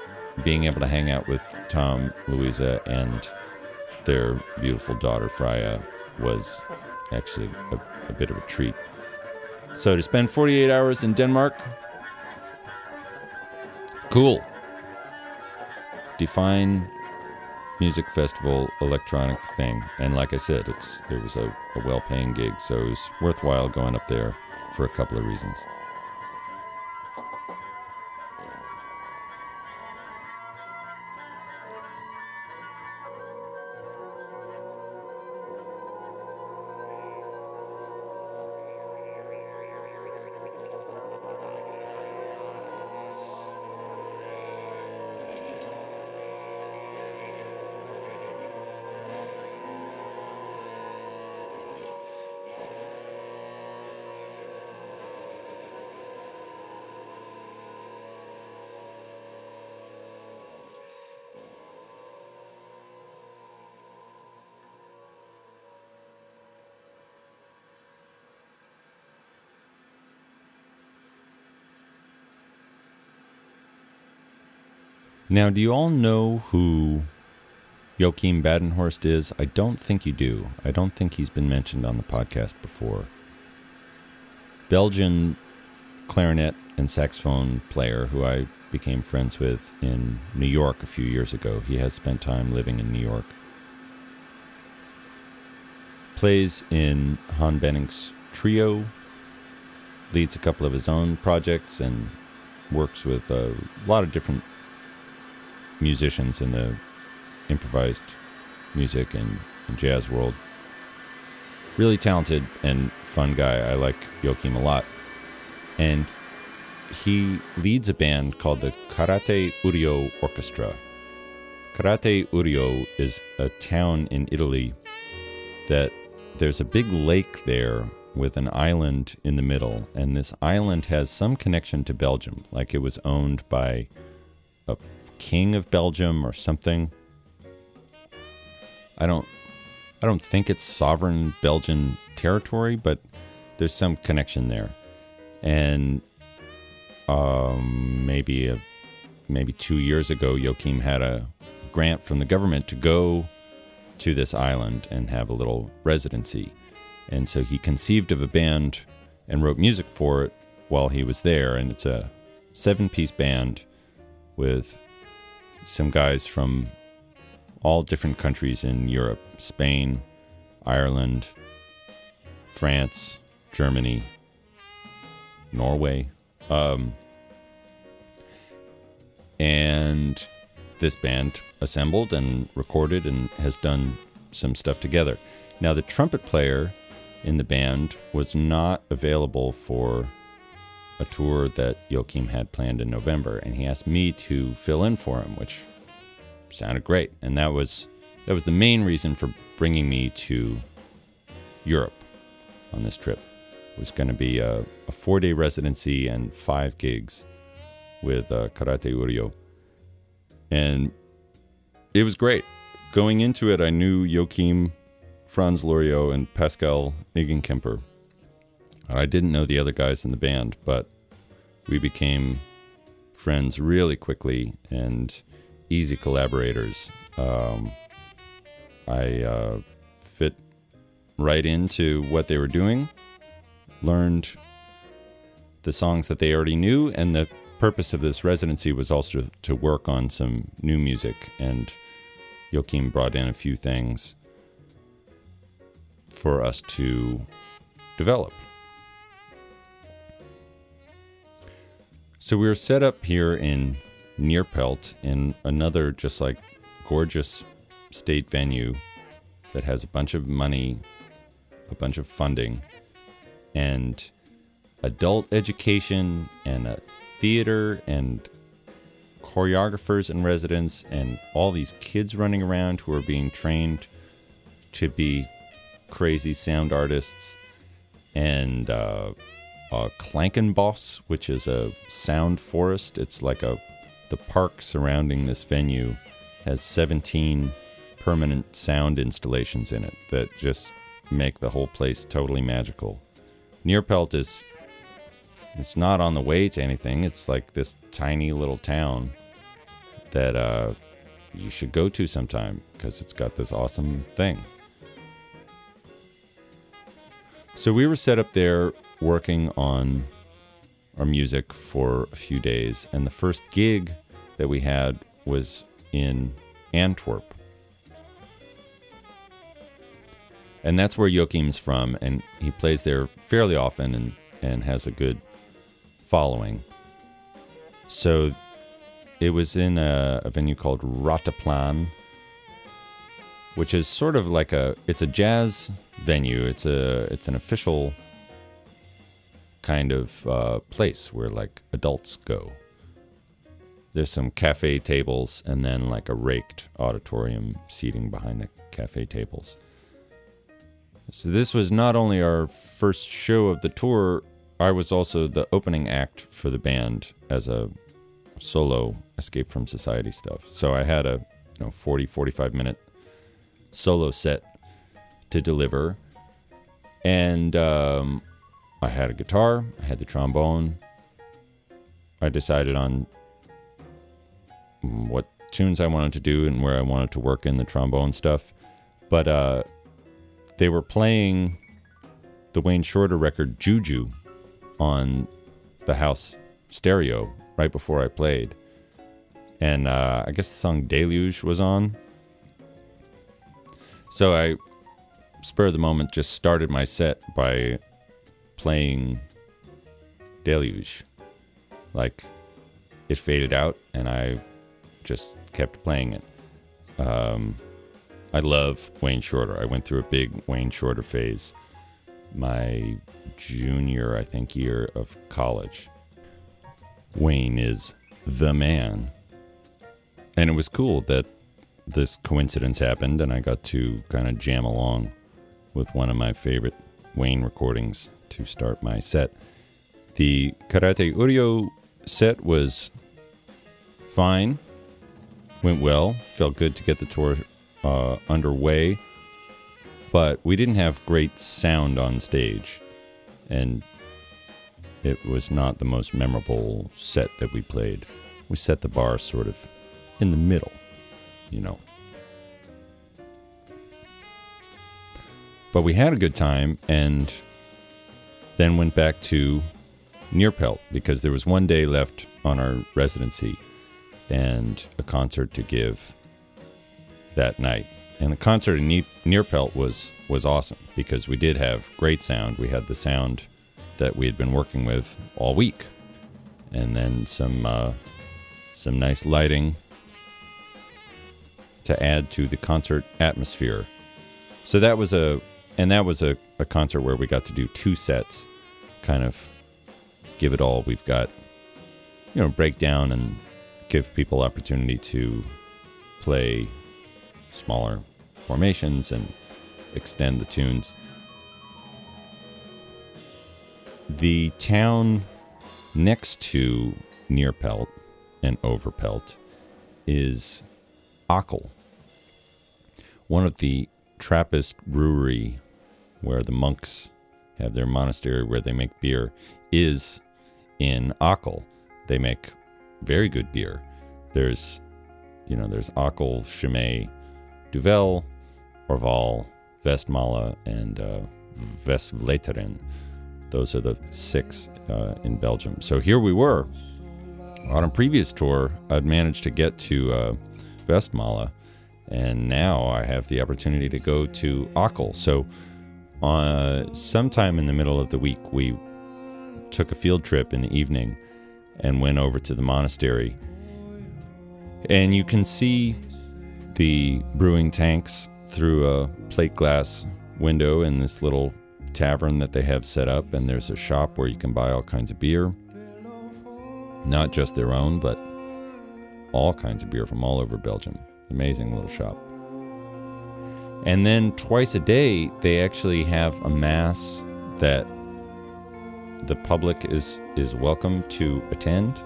being able to hang out with Tom, Louisa, and their beautiful daughter Freya was actually a bit of a treat. So to spend 48 hours in Denmark, cool. Define music festival electronic thing, and like I said, it was a well-paying gig, so it was worthwhile going up there for a couple of reasons. Now, do you all know who Joachim Badenhorst is? I don't think you do. I don't think he's been mentioned on the podcast before. Belgian clarinet and saxophone player who I became friends with in New York a few years ago. He has spent time living in New York. Plays in Han Benning's trio. Leads a couple of his own projects and works with a lot of different musicians in the improvised music and jazz world. Really talented and fun guy. I like Joachim a lot. And he leads a band called the Karate Urio Orchestra. Karate Urio is a town in Italy that there's a big lake there with an island in the middle, and this island has some connection to Belgium, like it was owned by a king of Belgium or something. I don't think it's sovereign Belgian territory, but there's some connection there. And maybe 2 years ago, Joachim had a grant from the government to go to this island and have a little residency. And so he conceived of a band and wrote music for it while he was there. And it's a 7-piece band with some guys from all different countries in Europe: Spain, Ireland, France, Germany, Norway. And this band assembled and recorded and has done some stuff together. Now, the trumpet player in the band was not available for a tour that Joachim had planned in November, and he asked me to fill in for him, which sounded great. And that was the main reason for bringing me to Europe on this trip. It was going to be a 4-day residency and 5 gigs with Karate Uryo. And it was great. Going into it, I knew Joachim, Franz Loriot, and Pascal Niggenkemper. I didn't know the other guys in the band, but we became friends really quickly and easy collaborators. I fit right into what they were doing, learned the songs that they already knew, and the purpose of this residency was also to work on some new music, and Joachim brought in a few things for us to develop. So we were set up here in Neerpelt in another just like gorgeous state venue that has a bunch of money, a bunch of funding, and adult education, and a theater, and choreographers in residence, and all these kids running around who are being trained to be crazy sound artists, and a Klankenbos, which is a sound forest. It's like the park surrounding this venue has 17 permanent sound installations in it that just make the whole place totally magical. Neerpelt is, it's not on the way to anything. It's like this tiny little town that you should go to sometime because it's got this awesome thing. So we were set up there working on our music for a few days, and the first gig that we had was in Antwerp. And that's where Joachim's from, and he plays there fairly often and has a good following. So it was in a venue called Rataplan, which is sort of like it's a jazz venue. It's an official kind of place where like adults go. There's some cafe tables and then like a raked auditorium seating behind the cafe tables. So this was not only our first show of the tour, I was also the opening act for the band as a solo Escape from Society stuff. So I had a 45 minute solo set to deliver, and I had a guitar, I had the trombone. I decided on what tunes I wanted to do and where I wanted to work in the trombone stuff. But they were playing the Wayne Shorter record Juju on the house stereo right before I played. And I guess the song Deluge was on. So I, spur of the moment, just started my set by playing Deluge. Like, it faded out and I just kept playing it. I love Wayne Shorter. I went through a big Wayne Shorter phase my junior, I think, year of college. Wayne is the man. And it was cool that this coincidence happened and I got to kind of jam along with one of my favorite Wayne recordings to start my set. The Karate Uryo set was fine, went well, felt good to get the tour underway, but we didn't have great sound on stage, and it was not the most memorable set that we played. We set the bar sort of in the middle, But we had a good time, and then went back to Neerpelt because there was one day left on our residency and a concert to give that night. And the concert in Neerpelt was awesome because we did have great sound. We had the sound that we had been working with all week, and then some nice lighting to add to the concert atmosphere. So that was a concert where we got to do two sets, kind of give it all we've got, break down and give people opportunity to play smaller formations and extend the tunes. The town next to Neerpelt and Overpelt is Achel, one of the Trappist brewery where the monks have their monastery where they make beer is in Achel. They make very good beer. There's, you know, there's Achel, Chimay, Duvel, Orval, Westmalle, and Westvleteren. Those are the six in Belgium. So here we were. On a previous tour, I'd managed to get to Westmalle, and now I have the opportunity to go to Achel. So sometime in the middle of the week, we took a field trip in the evening and went over to the monastery. And you can see the brewing tanks through a plate glass window in this little tavern that they have set up, and there's a shop where you can buy all kinds of beer. Not just their own, but all kinds of beer from all over Belgium. Amazing little shop. And then twice a day, they actually have a mass that the public is welcome to attend.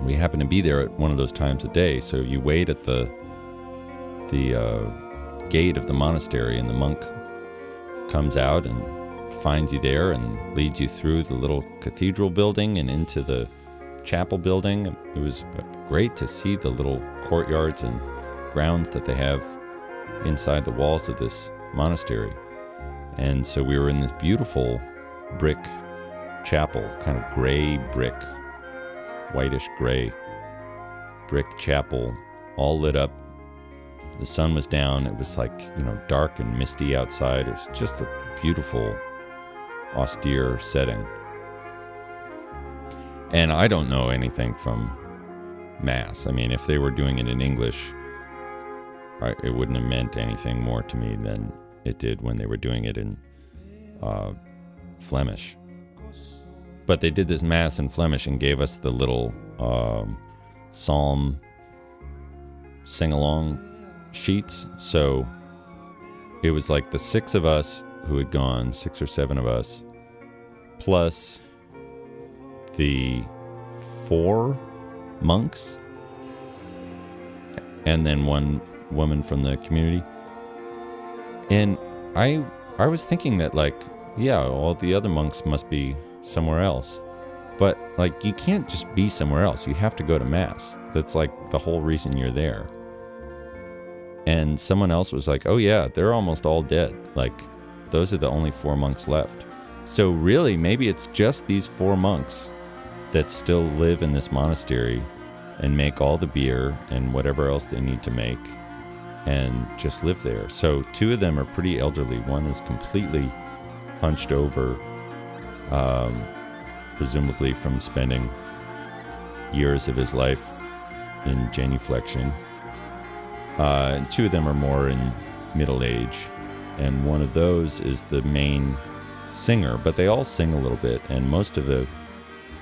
We happen to be there at one of those times a day, so you wait at the gate of the monastery, and the monk comes out and finds you there and leads you through the little cathedral building and into the chapel building. It was great to see the little courtyards and grounds that they have inside the walls of this monastery. And so we were in this beautiful brick chapel, kind of gray brick, whitish gray brick chapel, all lit up. The sun was down. It was like, you know, dark and misty outside. It was just a beautiful, austere setting. And I don't know anything from Mass. I mean, if they were doing it in English, it wouldn't have meant anything more to me than it did when they were doing it in Flemish. But they did this Mass in Flemish and gave us the little psalm sing-along sheets. So it was like the six of us who had gone, 6 or 7 of us, plus the 4 monks and then one woman from the community. And I was thinking that, like, yeah, all the other monks must be somewhere else, but like, you can't just be somewhere else. You have to go to Mass. That's like the whole reason you're there. And someone else was like, oh yeah, they're almost all dead. Like, those are the only 4 monks left. So really, maybe it's just these 4 monks that still live in this monastery and make all the beer and whatever else they need to make and just live there. So 2 of them are pretty elderly. One is completely hunched over, presumably from spending years of his life in genuflection. And 2 of them are more in middle age. And one of those is the main singer, but they all sing a little bit, and most of the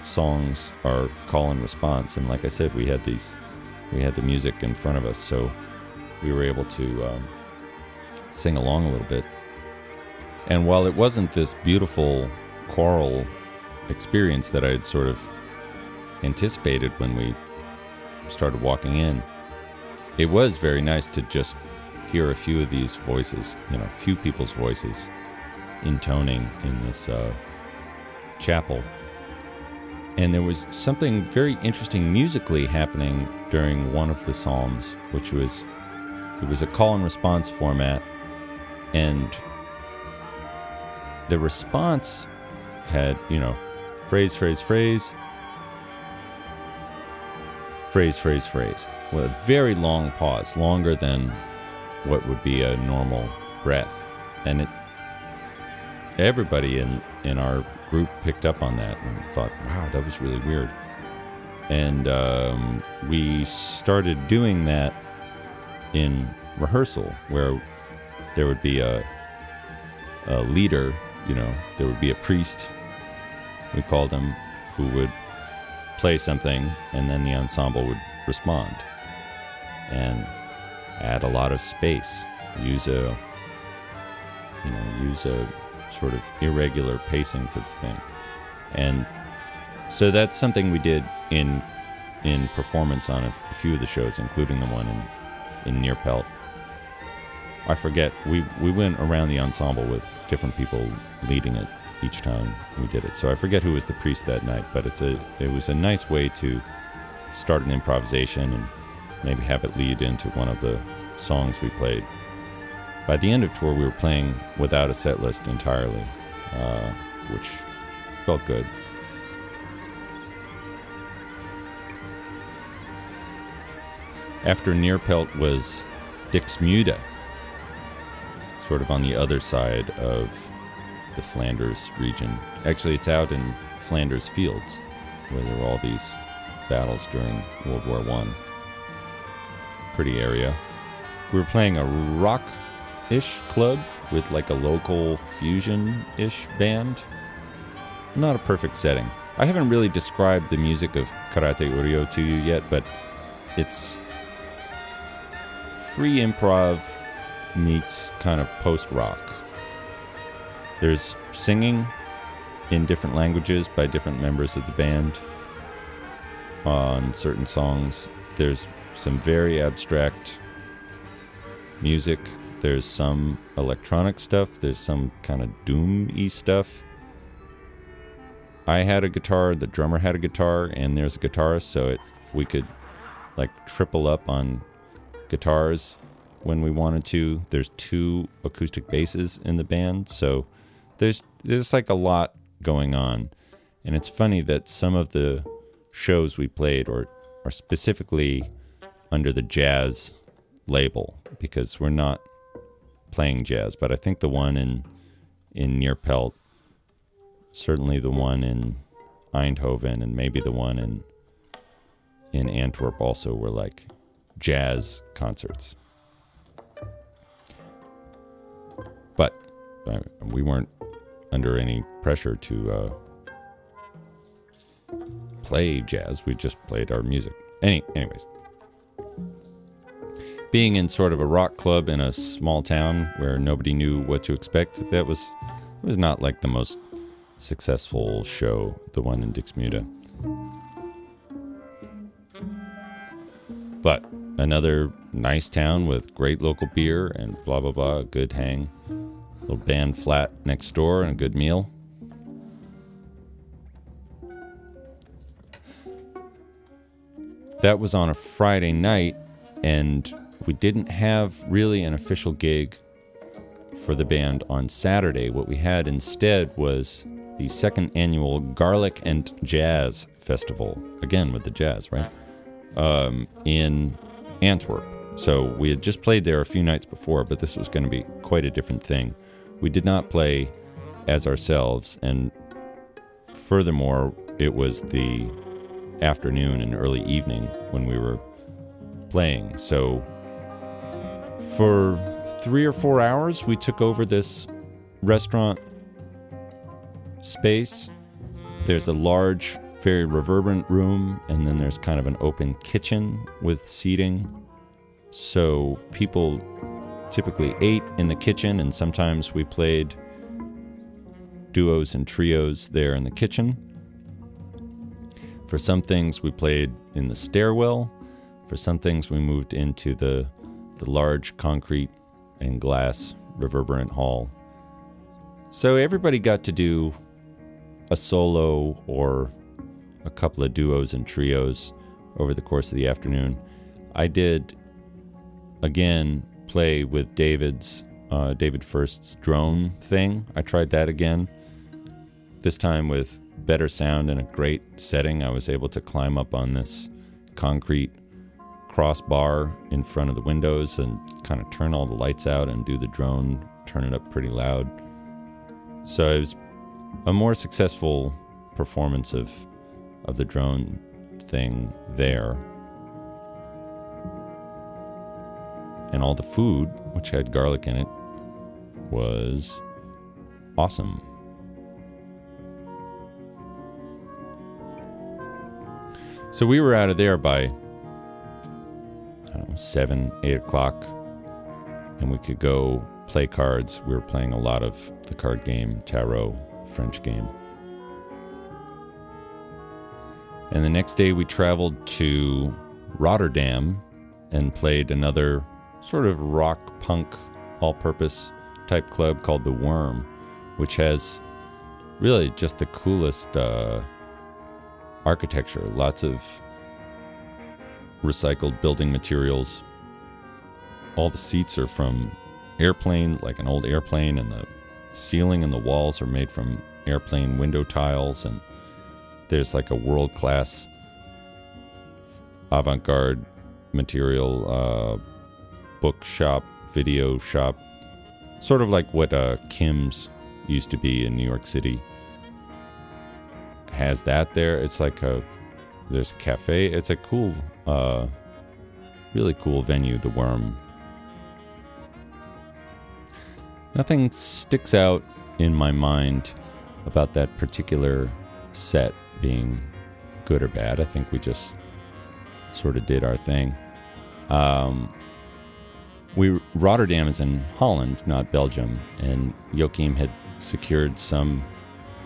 songs are call and response. And like I said, we had the music in front of us, so we were able to sing along a little bit. And while it wasn't this beautiful choral experience that I had sort of anticipated when we started walking in, it was very nice to just hear a few of these voices, you know, a few people's voices intoning in this chapel. And there was something very interesting musically happening during one of the psalms, which was, it was a call and response format, and the response had, you know, phrase, phrase, phrase, phrase, phrase, phrase, with a very long pause, longer than what would be a normal breath. And everybody in our group picked up on that and thought, wow, that was really weird. And we started doing that in rehearsal, where there would be a leader, you know, there would be a priest, we called him, who would play something, and then the ensemble would respond. And add a lot of space, use a sort of irregular pacing to the thing. And so that's something we did in performance on a few of the shows, including the one in Neerpelt. I forget, we went around the ensemble with different people leading it each time we did it. So I forget who was the priest that night, but it was a nice way to start an improvisation and maybe have it lead into one of the songs we played. By the end of tour, we were playing without a set list entirely, which felt good. After Neerpelt was Diksmuide, sort of on the other side of the Flanders region. Actually, it's out in Flanders Fields, where there were all these battles during World War I. Pretty area. We were playing a rock-ish club with like a local fusion-ish band. Not a perfect setting. I haven't really described the music of Karate Uryo to you yet, but it's free improv meets kind of post-rock. There's singing in different languages by different members of the band on certain songs. There's some very abstract music. There's some electronic stuff. There's some kind of doom-y stuff. I had a guitar, the drummer had a guitar, and there's a guitarist, so we could like triple up on guitars when we wanted to. There's two acoustic basses in the band, so there's like a lot going on. And it's funny that some of the shows we played are specifically under the jazz label, because we're not playing jazz, but I think the one in Neerpelt, certainly the one in Eindhoven, and maybe the one in Antwerp also were like jazz concerts. But we weren't under any pressure to play jazz. We just played our music. Anyways, being in sort of a rock club in a small town where nobody knew what to expect, it was not like the most successful show, the one in Diksmuide. But another nice town with great local beer and blah, blah, blah, good hang. Little band flat next door and a good meal. That was on a Friday night, and we didn't have really an official gig for the band on Saturday. What we had instead was the second annual Garlic and Jazz Festival, again with the jazz, right? In Antwerp. So we had just played there a few nights before, but this was going to be quite a different thing. We did not play as ourselves, and furthermore, it was the afternoon and early evening when we were playing. So for 3 or 4 hours, we took over this restaurant space. There's a large, very reverberant room, and then there's kind of an open kitchen with seating. So people typically ate in the kitchen, and sometimes we played duos and trios there in the kitchen. For some things, we played in the stairwell. For some things, we moved into the large concrete and glass reverberant hall. So everybody got to do a solo or a couple of duos and trios over the course of the afternoon. I did, again, play with David First's drone thing. I tried that again, this time with better sound and a great setting. I was able to climb up on this concrete crossbar in front of the windows and kind of turn all the lights out and do the drone, turn it up pretty loud. So it was a more successful performance of the drone thing there. And all the food, which had garlic in it, was awesome. So we were out of there by, 7, 8 o'clock, and we could go play cards. We were playing a lot of the card game, tarot, French game. And the next day we traveled to Rotterdam and played another sort of rock punk all-purpose type club called The Worm, which has really just the coolest architecture, lots of recycled building materials. All the seats are from airplane, like an old airplane, and the ceiling and the walls are made from airplane window tiles, and there's like a world-class avant-garde material bookshop, video shop, sort of like what Kim's used to be in New York City. Has that there. It's like there's a cafe. It's a cool, really cool venue, The Worm. Nothing sticks out in my mind about that particular set being good or bad. I think we just sort of did our thing. Rotterdam is in Holland, not Belgium, and Joachim had secured some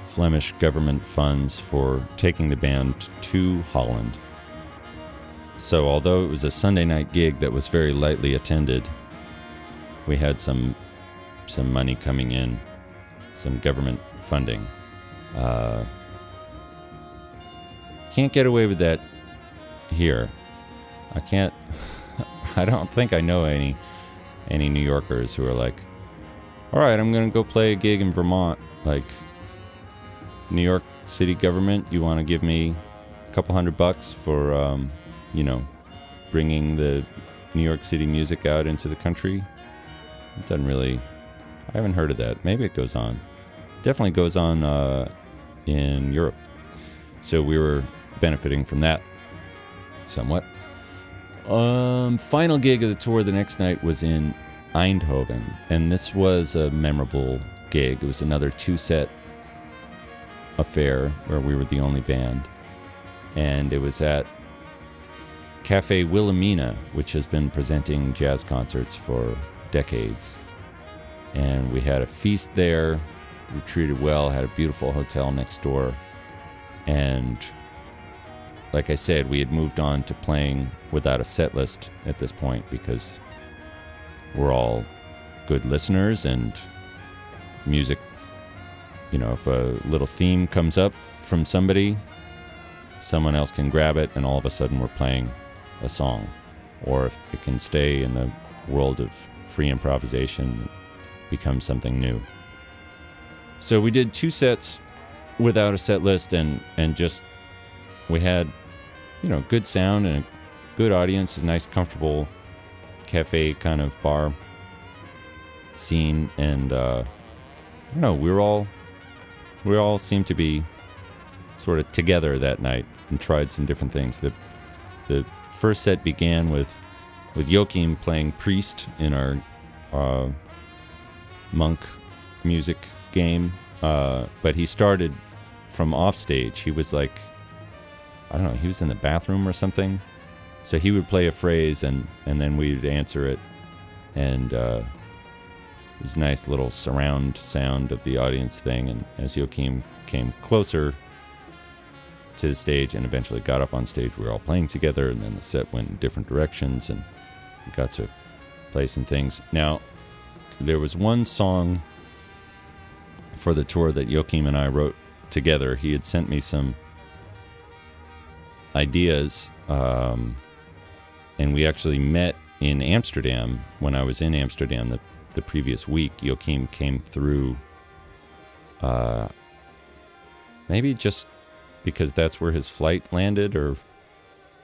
Flemish government funds for taking the band to Holland. So although it was a Sunday night gig that was very lightly attended, we had some money coming in, some government funding. Can't get away with that here. I don't think I know any New Yorkers who are like, all right, I'm going to go play a gig in Vermont. Like, New York City government, you want to give me a couple $100 for, bringing the New York City music out into the country? It doesn't really... I haven't heard of that. Maybe it goes on. Definitely goes on in Europe. So we were benefiting from that somewhat. Final gig of the tour the next night was in Eindhoven, and this was a memorable gig. It was another two-set affair where we were the only band, and it was at Cafe Wilhelmina, which has been presenting jazz concerts for decades. And we had a feast there, we were treated well, had a beautiful hotel next door, and like I said, we had moved on to playing without a set list at this point because we're all good listeners, and music, if a little theme comes up from somebody, someone else can grab it, and all of a sudden we're playing a song. Or if it can stay in the world of free improvisation, become something new. So we did two sets without a set list, and just, we had, good sound and a good audience, a nice, comfortable cafe kind of bar scene, and we all seemed to be sort of together that night and tried some different things. The first set began with Joachim playing Priest in our monk music game, but he started from off stage. He was like, I don't know, he was in the bathroom or something. So he would play a phrase and then we would answer it. And it was a nice little surround sound of the audience thing. And as Joachim came closer to the stage and eventually got up on stage, we were all playing together. And then the set went in different directions and we got to play some things. Now, there was one song for the tour that Joachim and I wrote together. He had sent me some ideas, and we actually met in Amsterdam. When I was in Amsterdam the previous week, Joachim came through, maybe just because that's where his flight landed or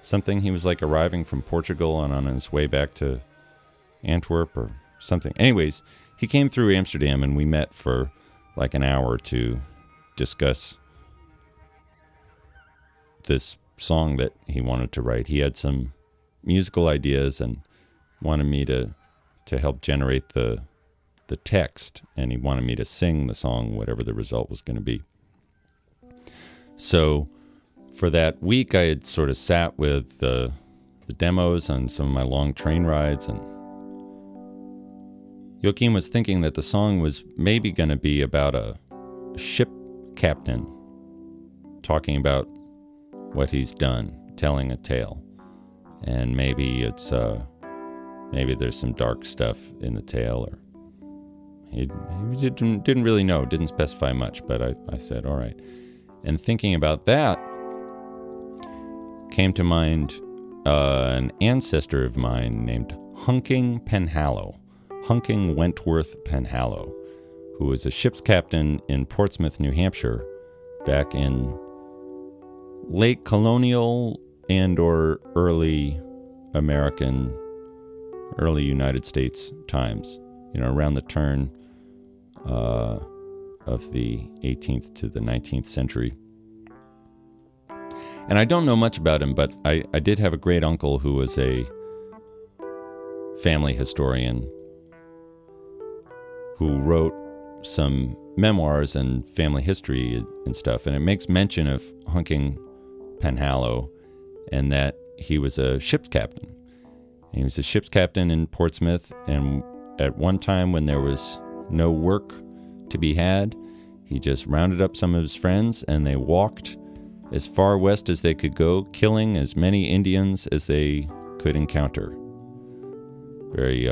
something. He was like arriving from Portugal and on his way back to Antwerp or something. Anyways, he came through Amsterdam and we met for like an hour to discuss this song that he wanted to write. He had some musical ideas and wanted me to help generate the text, and he wanted me to sing the song, whatever the result was going to be. So for that week, I had sort of sat with the demos on some of my long train rides, and Joachim was thinking that the song was maybe going to be about a ship captain talking about what he's done, telling a tale. And maybe it's maybe there's some dark stuff in the tale, or he didn't really know, didn't specify much, but I said, all right. And thinking about that, came to mind an ancestor of mine named Hunking Penhallow, Hunking Wentworth Penhallow, who was a ship's captain in Portsmouth, New Hampshire, back in late colonial and or early American, early United States times, you know, around the turn of the 18th to the 19th century. And I don't know much about him, but I did have a great uncle who was a family historian who wrote some memoirs and family history and stuff, and it makes mention of Hunking Penhallow and that he was a ship's captain. And he was a ship's captain in Portsmouth, and at one time when there was no work to be had, he just rounded up some of his friends and they walked as far west as they could go, killing as many Indians as they could encounter. Very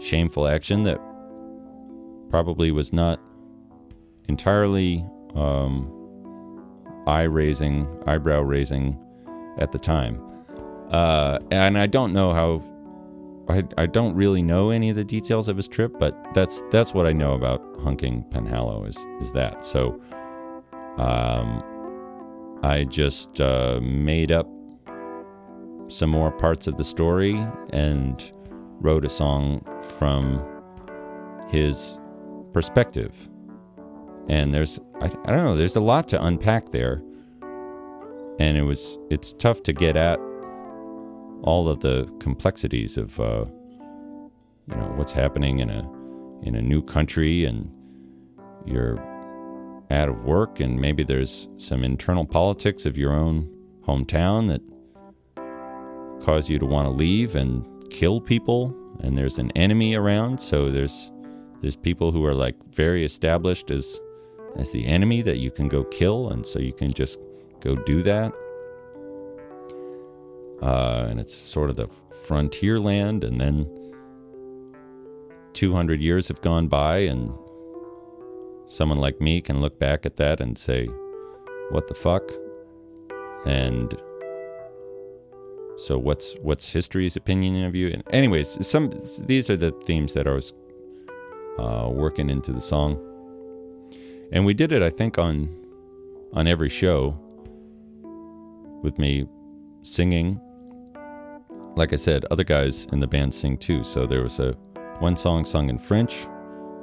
shameful action that probably was not entirely eyebrow-raising at the time. And I don't know how... I don't really know any of the details of his trip, but that's what I know about Hunking Penhallow is that. So I just made up some more parts of the story and wrote a song from his perspective. And I don't know, there's a lot to unpack there. And it's tough to get at all of the complexities of, you know, what's happening in a new country, and you're out of work, and maybe there's some internal politics of your own hometown that cause you to want to leave and kill people, and there's an enemy around, so there's people who are like very established as the enemy that you can go kill, and so you can just go do that. And it's sort of the frontier land, and then 200 years have gone by, and someone like me can look back at that and say, what the fuck? And so what's history's opinion of you? And anyways, these are the themes that I was working into the song. And we did it, I think, on every show with me singing. Like I said, other guys in the band sing too, so there was one song sung in French,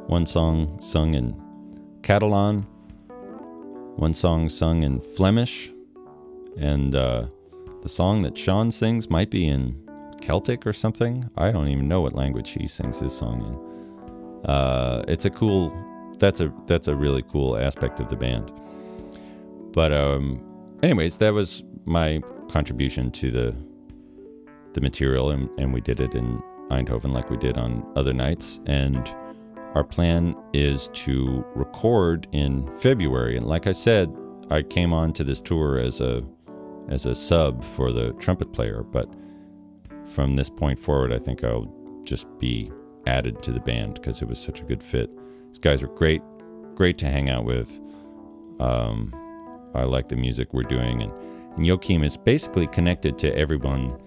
one song sung in Catalan, one song sung in Flemish, and the song that Sean sings might be in Celtic or something. I don't even know what language he sings his song in. It's a cool... That's a really cool aspect of the band. But anyways, that was my contribution to the material, and we did it in Eindhoven like we did on other nights. And our plan is to record in February. And like I said, I came on to this tour as a sub for the trumpet player, but from this point forward, I think I'll just be added to the band because it was such a good fit. These guys are great to hang out with. I like the music we're doing, and Joachim is basically connected to everyone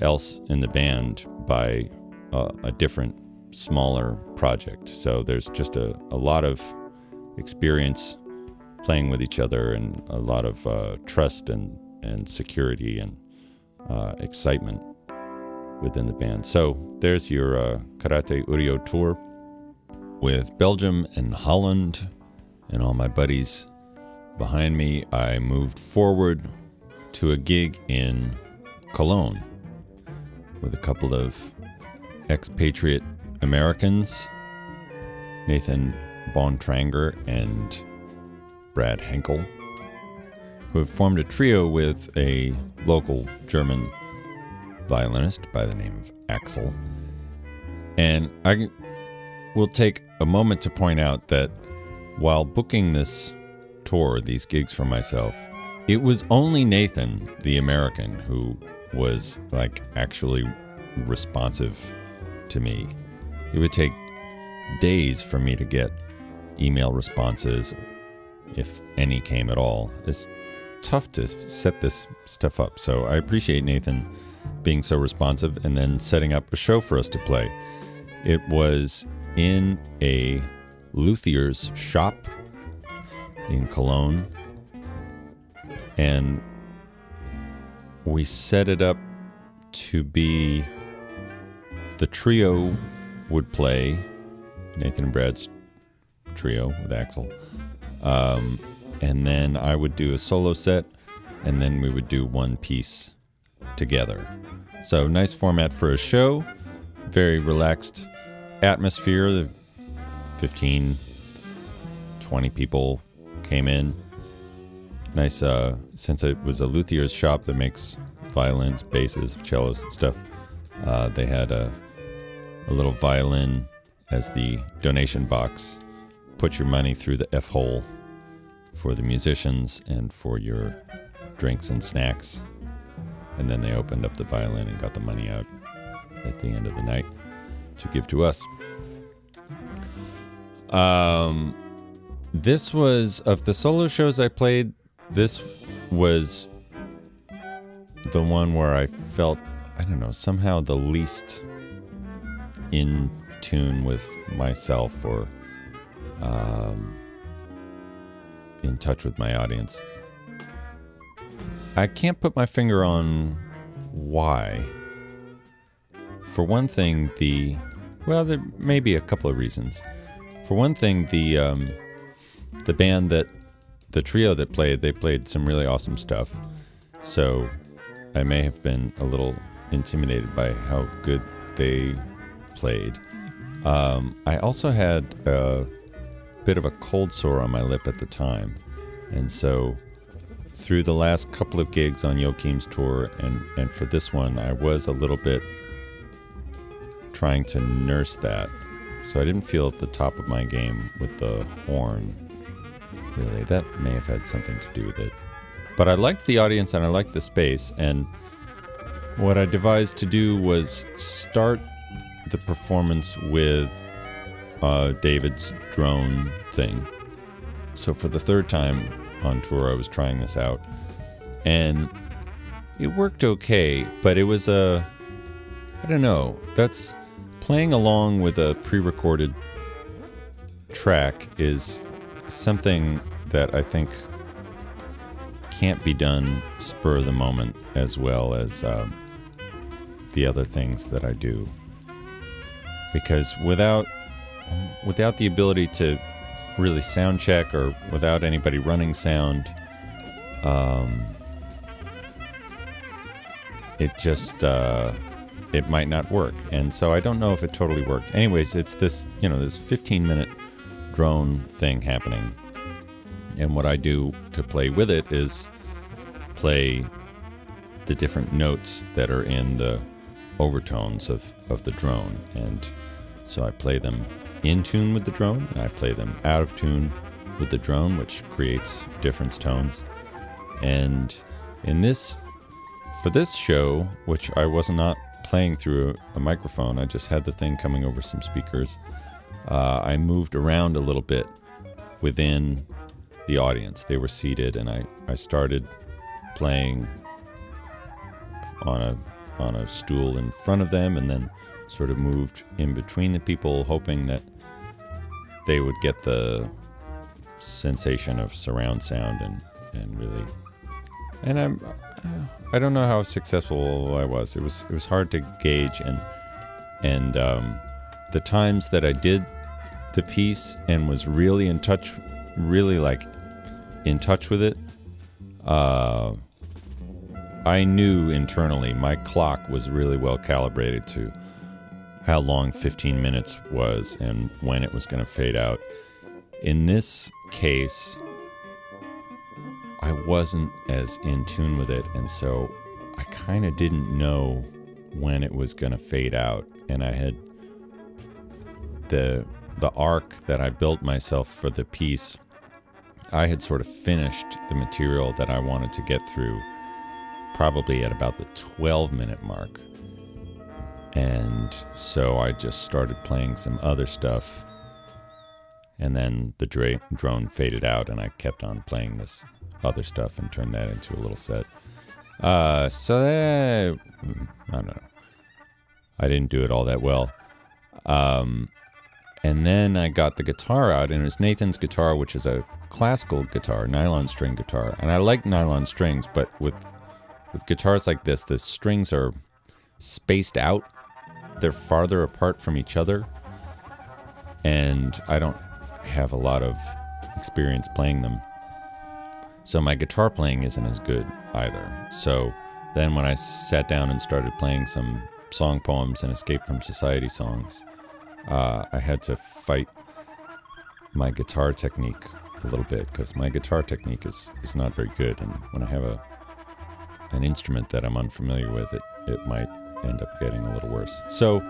else in the band by a different, smaller project. So there's just a lot of experience playing with each other, and a lot of trust and security and excitement within the band. So there's your Karate Urio tour with Belgium and Holland and all my buddies behind me. I moved forward to a gig in Cologne with a couple of expatriate Americans, Nathan Bontranger and Brad Henkel, who have formed a trio with a local German violinist by the name of Achel. And I will take a moment to point out that while booking this tour, these gigs for myself, It was only Nathan, the American, who was like actually responsive to me. It would take days for me to get email responses, if any came at all. It's tough to set this stuff up, so I appreciate Nathan being so responsive and then setting up a show for us to play. It was in a luthier's shop in Cologne, and we set it up to be the trio would play, Nathan and Brad's trio with Axel, and then I would do a solo set, and then we would do one piece together. So nice format for a show, very relaxed atmosphere. 15, 20 people came in. Nice, since it was a luthier's shop that makes violins, basses, cellos, and stuff, they had a little violin as the donation box. Put your money through the F-hole for the musicians and for your drinks and snacks. And then they opened up the violin and got the money out at the end of the night to give to us. This was, of the solo shows I played, this was the one where I felt, I don't know, somehow the least in tune with myself or in touch with my audience. I can't put my finger on why. For one thing, there may be a couple of reasons. For one thing, the band that, the trio that played, they played some really awesome stuff. So I may have been a little intimidated by how good they played. I also had bit of a cold sore on my lip at the time, and so through the last couple of gigs on Joachim's tour and for this one, I was a little bit trying to nurse that, so I didn't feel at the top of my game with the horn. Really, that may have had something to do with it, but I liked the audience and I liked the space, and what I devised to do was start the performance with David's drone thing. So for the third time on tour, I was trying this out, and it worked okay, but it was I don't know, that's playing along with a pre-recorded track is something that I think can't be done spur of the moment as well as the other things that I do, because without the ability to really sound check or without anybody running sound, it just it might not work. And so I don't know if it totally worked. Anyways, it's this, you know, this 15-minute drone thing happening, and what I do to play with it is play the different notes that are in the overtones of the drone, and so I play them in tune with the drone, and I play them out of tune with the drone, which creates different tones. And for this show, which I was not playing through a microphone, I just had the thing coming over some speakers, I moved around a little bit within the audience. They were seated, and I started playing on a stool in front of them, and then sort of moved in between the people, hoping that they would get the sensation of surround sound and really. And I don't know how successful I was. It was hard to gauge, and the times that I did the piece and was really in touch, with it. I knew internally my clock was really well calibrated to how long 15 minutes was and when it was going to fade out. In this case, I wasn't as in tune with it, and so I kind of didn't know when it was going to fade out, and I had the arc that I built myself for the piece, I had sort of finished the material that I wanted to get through probably at about the 12-minute mark. And so I just started playing some other stuff. And then the drone faded out, and I kept on playing this other stuff and turned that into a little set. So that, I don't know. I didn't do it all that well. And then I got the guitar out, and it was Nathan's guitar, which is a classical guitar, nylon string guitar. And I like nylon strings, but with guitars like this, the strings are spaced out. They're farther apart from each other. And I don't have a lot of experience playing them. So my guitar playing isn't as good either. So then when I sat down and started playing some song poems and Escape from Society songs, I had to fight my guitar technique a little bit, because my guitar technique is not very good, and when I have an instrument that I'm unfamiliar with, it might end up getting a little worse. So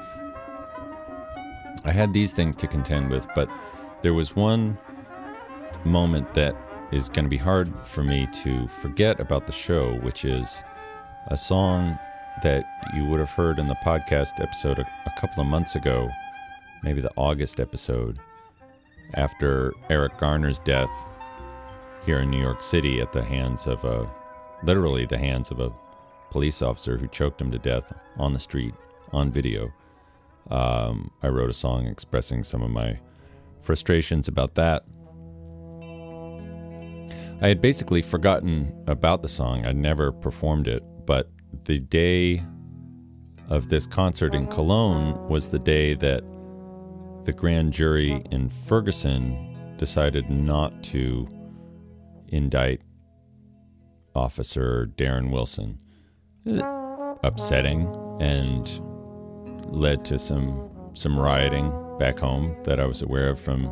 I had these things to contend with, but there was one moment that is going to be hard for me to forget about the show, which is a song that you would have heard in the podcast episode a couple of months ago, maybe the August episode, after Eric Garner's death here in New York City at the hands of a police officer who choked him to death on the street, on video. I wrote a song expressing some of my frustrations about that. I had basically forgotten about the song. I'd never performed it, but the day of this concert in Cologne was the day that the grand jury in Ferguson decided not to indict Officer Darren Wilson. Upsetting, and led to some rioting back home that I was aware of from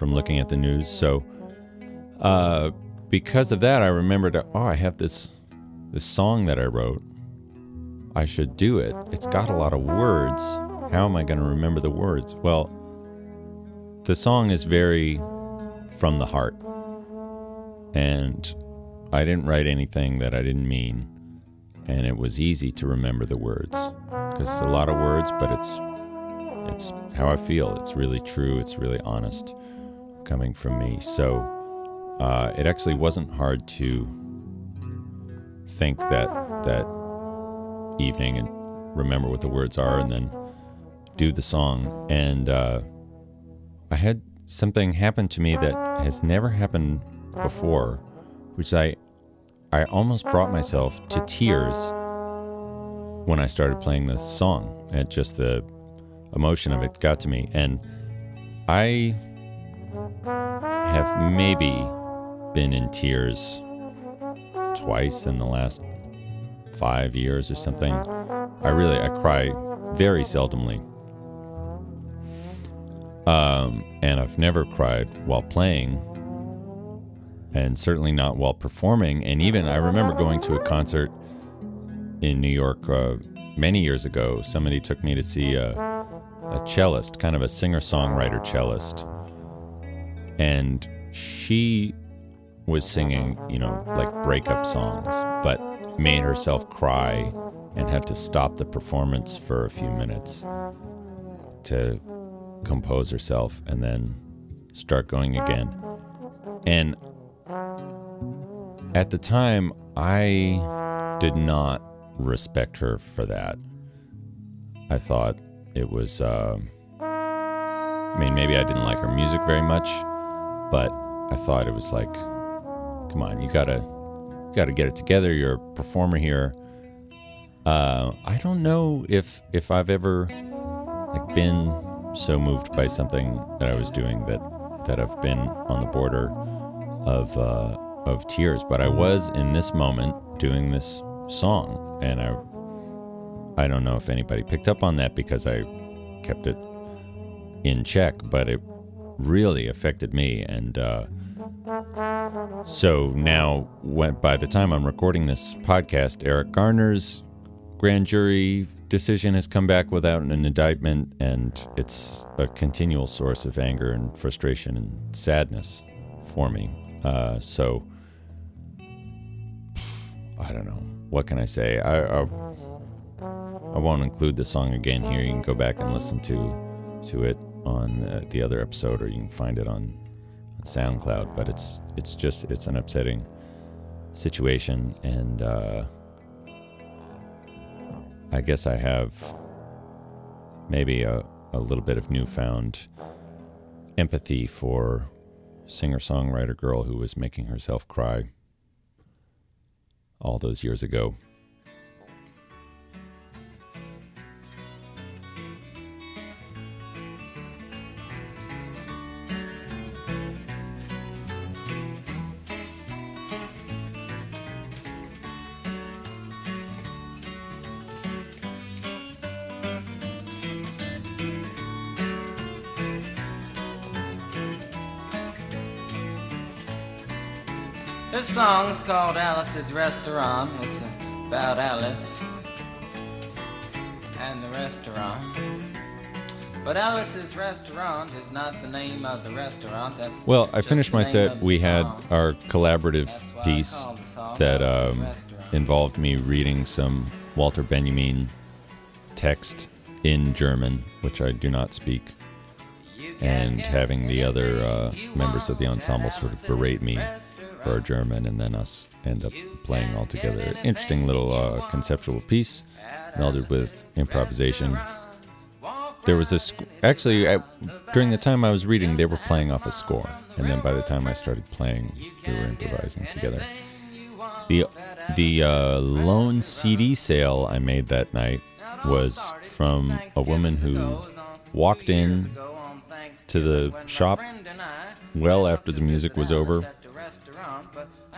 looking at the news. So because of that, I remembered, I have this song that I wrote. I should do it. It's got a lot of words. How am I going to remember the words? Well, the song is very from the heart, and I didn't write anything that I didn't mean, and it was easy to remember the words, because it's a lot of words, but it's how I feel. It's really true. It's really honest coming from me. So it actually wasn't hard to think that evening and remember what the words are and then do the song. And I had something happen to me that has never happened before, which I almost brought myself to tears when I started playing this song. And just the emotion of it got to me. And I have maybe been in tears twice in the last 5 years or something. I cry very seldomly. And I've never cried while playing, and certainly not while performing. And even I remember going to a concert in New York many years ago. Somebody took me to see a cellist, kind of a singer-songwriter cellist. And she was singing, like breakup songs, but made herself cry and had to stop the performance for a few minutes to compose herself and then start going again. And at the time, I did not respect her for that. I thought it was, maybe I didn't like her music very much, but I thought it was like, come on, you gotta get it together. You're a performer here. I don't know if I've ever been so moved by something that I was doing that I've been on the border of tears, but I was in this moment doing this song, and I don't know if anybody picked up on that because I kept it in check, but it really affected me. And so now, by the time I'm recording this podcast, Eric Garner's grand jury decision has come back without an indictment, and it's a continual source of anger and frustration and sadness for me. So I don't know. What can I say? I won't include the song again here. You can go back and listen to it on the other episode, or you can find it on SoundCloud. But it's an upsetting situation, and I guess I have maybe a little bit of newfound empathy for singer-songwriter girl who was making herself cry all those years ago. This song is called Alice's Restaurant. It's about Alice and the restaurant. But Alice's Restaurant is not the name of the restaurant. That's well, I finished my set. We had our collaborative piece that involved me reading some Walter Benjamin text in German, which I do not speak, and having the other members of the ensemble sort of berate me for our German, and then us end up playing all together. Interesting little conceptual piece, melded with improvisation. There was this, actually, during the time I was reading, they were playing off a score, and then by the time I started playing, we were improvising together. The lone CD sale I made that night was from a woman who walked in to the shop well after the music was over.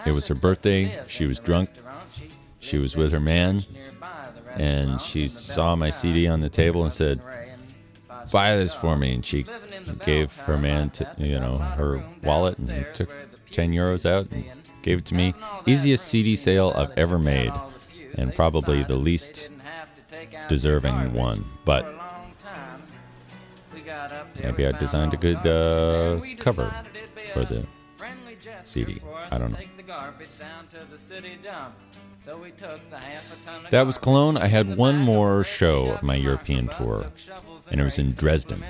It was her birthday, she was drunk, she was with her man, and she saw my CD on the table and said, buy this for me, and she gave her man, her wallet, and he took 10 euros out and gave it to me. Easiest CD sale I've ever made, and probably the least deserving one, but maybe I designed a good cover for the CD. I don't know. That was Cologne. I had one more show of my European tour, and it was in Dresden,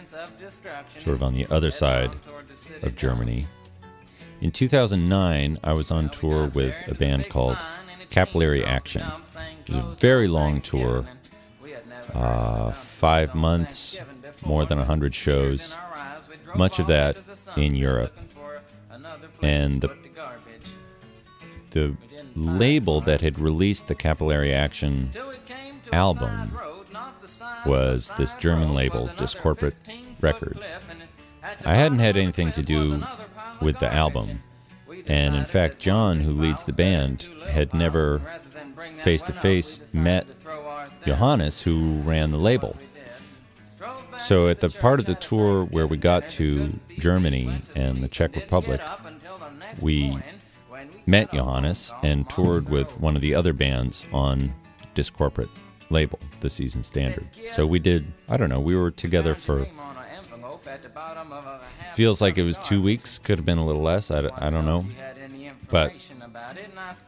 sort of on the other side of Germany. In 2009, I was on tour with a band called Capillary Action. It was a very long tour, 5 months, more than 100 shows, much of that in Europe. And the label that had released the Capillary Action album was this German label, Discorporate Records. I hadn't had anything to do with the album, and in fact, John, who leads the band, had never face-to-face met Johannes, who ran the label. So at the part of the tour where we got to Germany and the Czech Republic, we met Johannes and toured with one of the other bands on Discorporate label, the Season Standard. So we did, I don't know, we were together for, feels like it was 2 weeks, could have been a little less, I don't know. But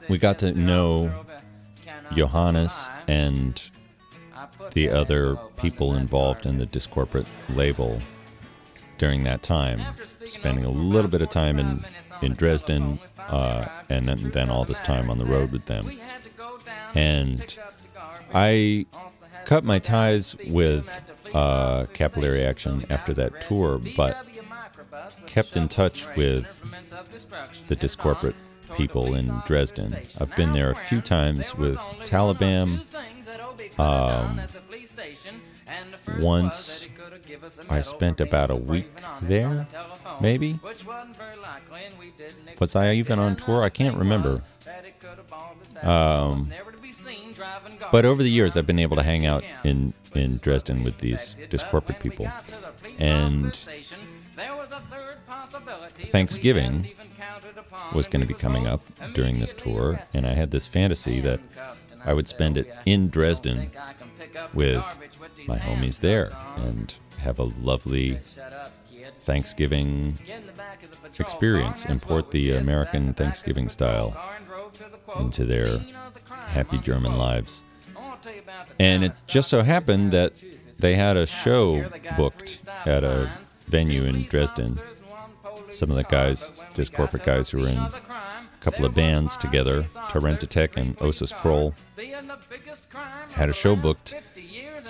we got to know Johannes and the other people involved in the Discorporate label during that time, spending a little bit of time in Dresden and then all this time on the road with them. And I cut my ties with Capillary Action after that tour, but kept in touch with the Discorporate people in Dresden. I've been there a few times with Taliban. Once I spent about a week there, maybe? Was I even on tour? I can't remember. But over the years, I've been able to hang out in Dresden with these Discorporate people. And Thanksgiving was going to be coming up during this tour, and I had this fantasy that I would spend it in Dresden with my homies there and have a lovely Thanksgiving experience, import the American Thanksgiving style into their happy German lives. And it just so happened that they had a show booked at a venue in Dresden. Some of the guys, just corporate guys who were in a couple of bands together, Tarantatech and Osis Kroll, had a show booked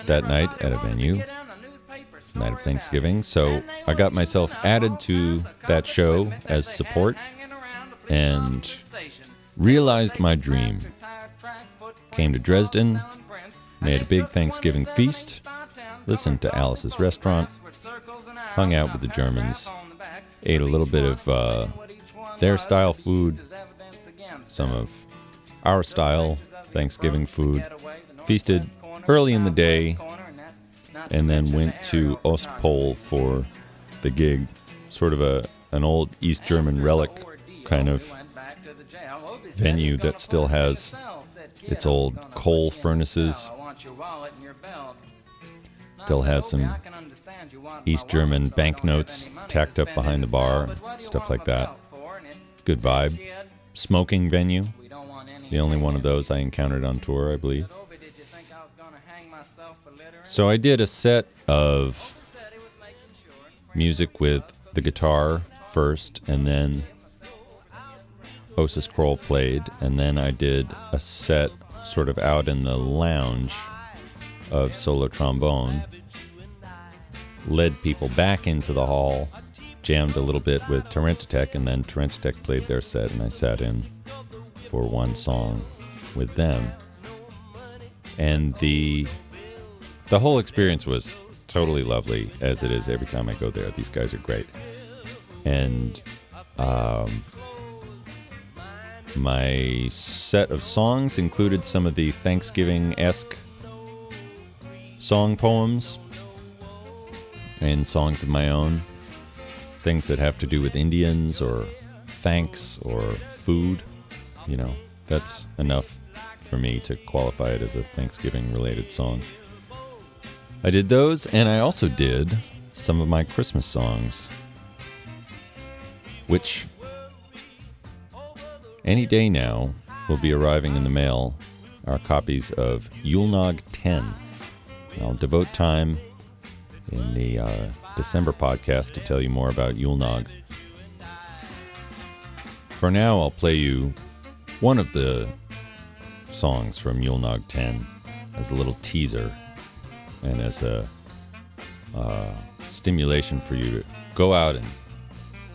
that night at a venue, night of Thanksgiving. So I got myself added to that show as support and realized my dream. Came to Dresden, made a big Thanksgiving feast, listened to Alice's Restaurant, hung out with the Germans, ate a little bit of their style food, some of our style Thanksgiving food, feasted early in the day, and then went to Ostpol for the gig, sort of an old East German relic kind of venue that still has its old coal furnaces, still has some East German banknotes tacked up behind the bar, stuff like that. Good vibe. Smoking venue, the only one of those I encountered on tour, I believe. So I did a set of music with the guitar first, and then Osis Kroll played, and then I did a set sort of out in the lounge of solo trombone, led people back into the hall, jammed a little bit with Tarantatech, and then Tarantatech played their set, and I sat in for one song with them. And the whole experience was totally lovely, as it is every time I go there. These guys are great. And my set of songs included some of the Thanksgiving-esque song poems and songs of my own, things that have to do with Indians or thanks or food. You know, that's enough for me to qualify it as a Thanksgiving-related song. I did those, and I also did some of my Christmas songs, which any day now will be arriving in the mail, our copies of Yulnog 10. And I'll devote time in the December podcast to tell you more about Yulnog. For now, I'll play you one of the songs from Yulnog 10 as a little teaser, and as a stimulation for you to go out and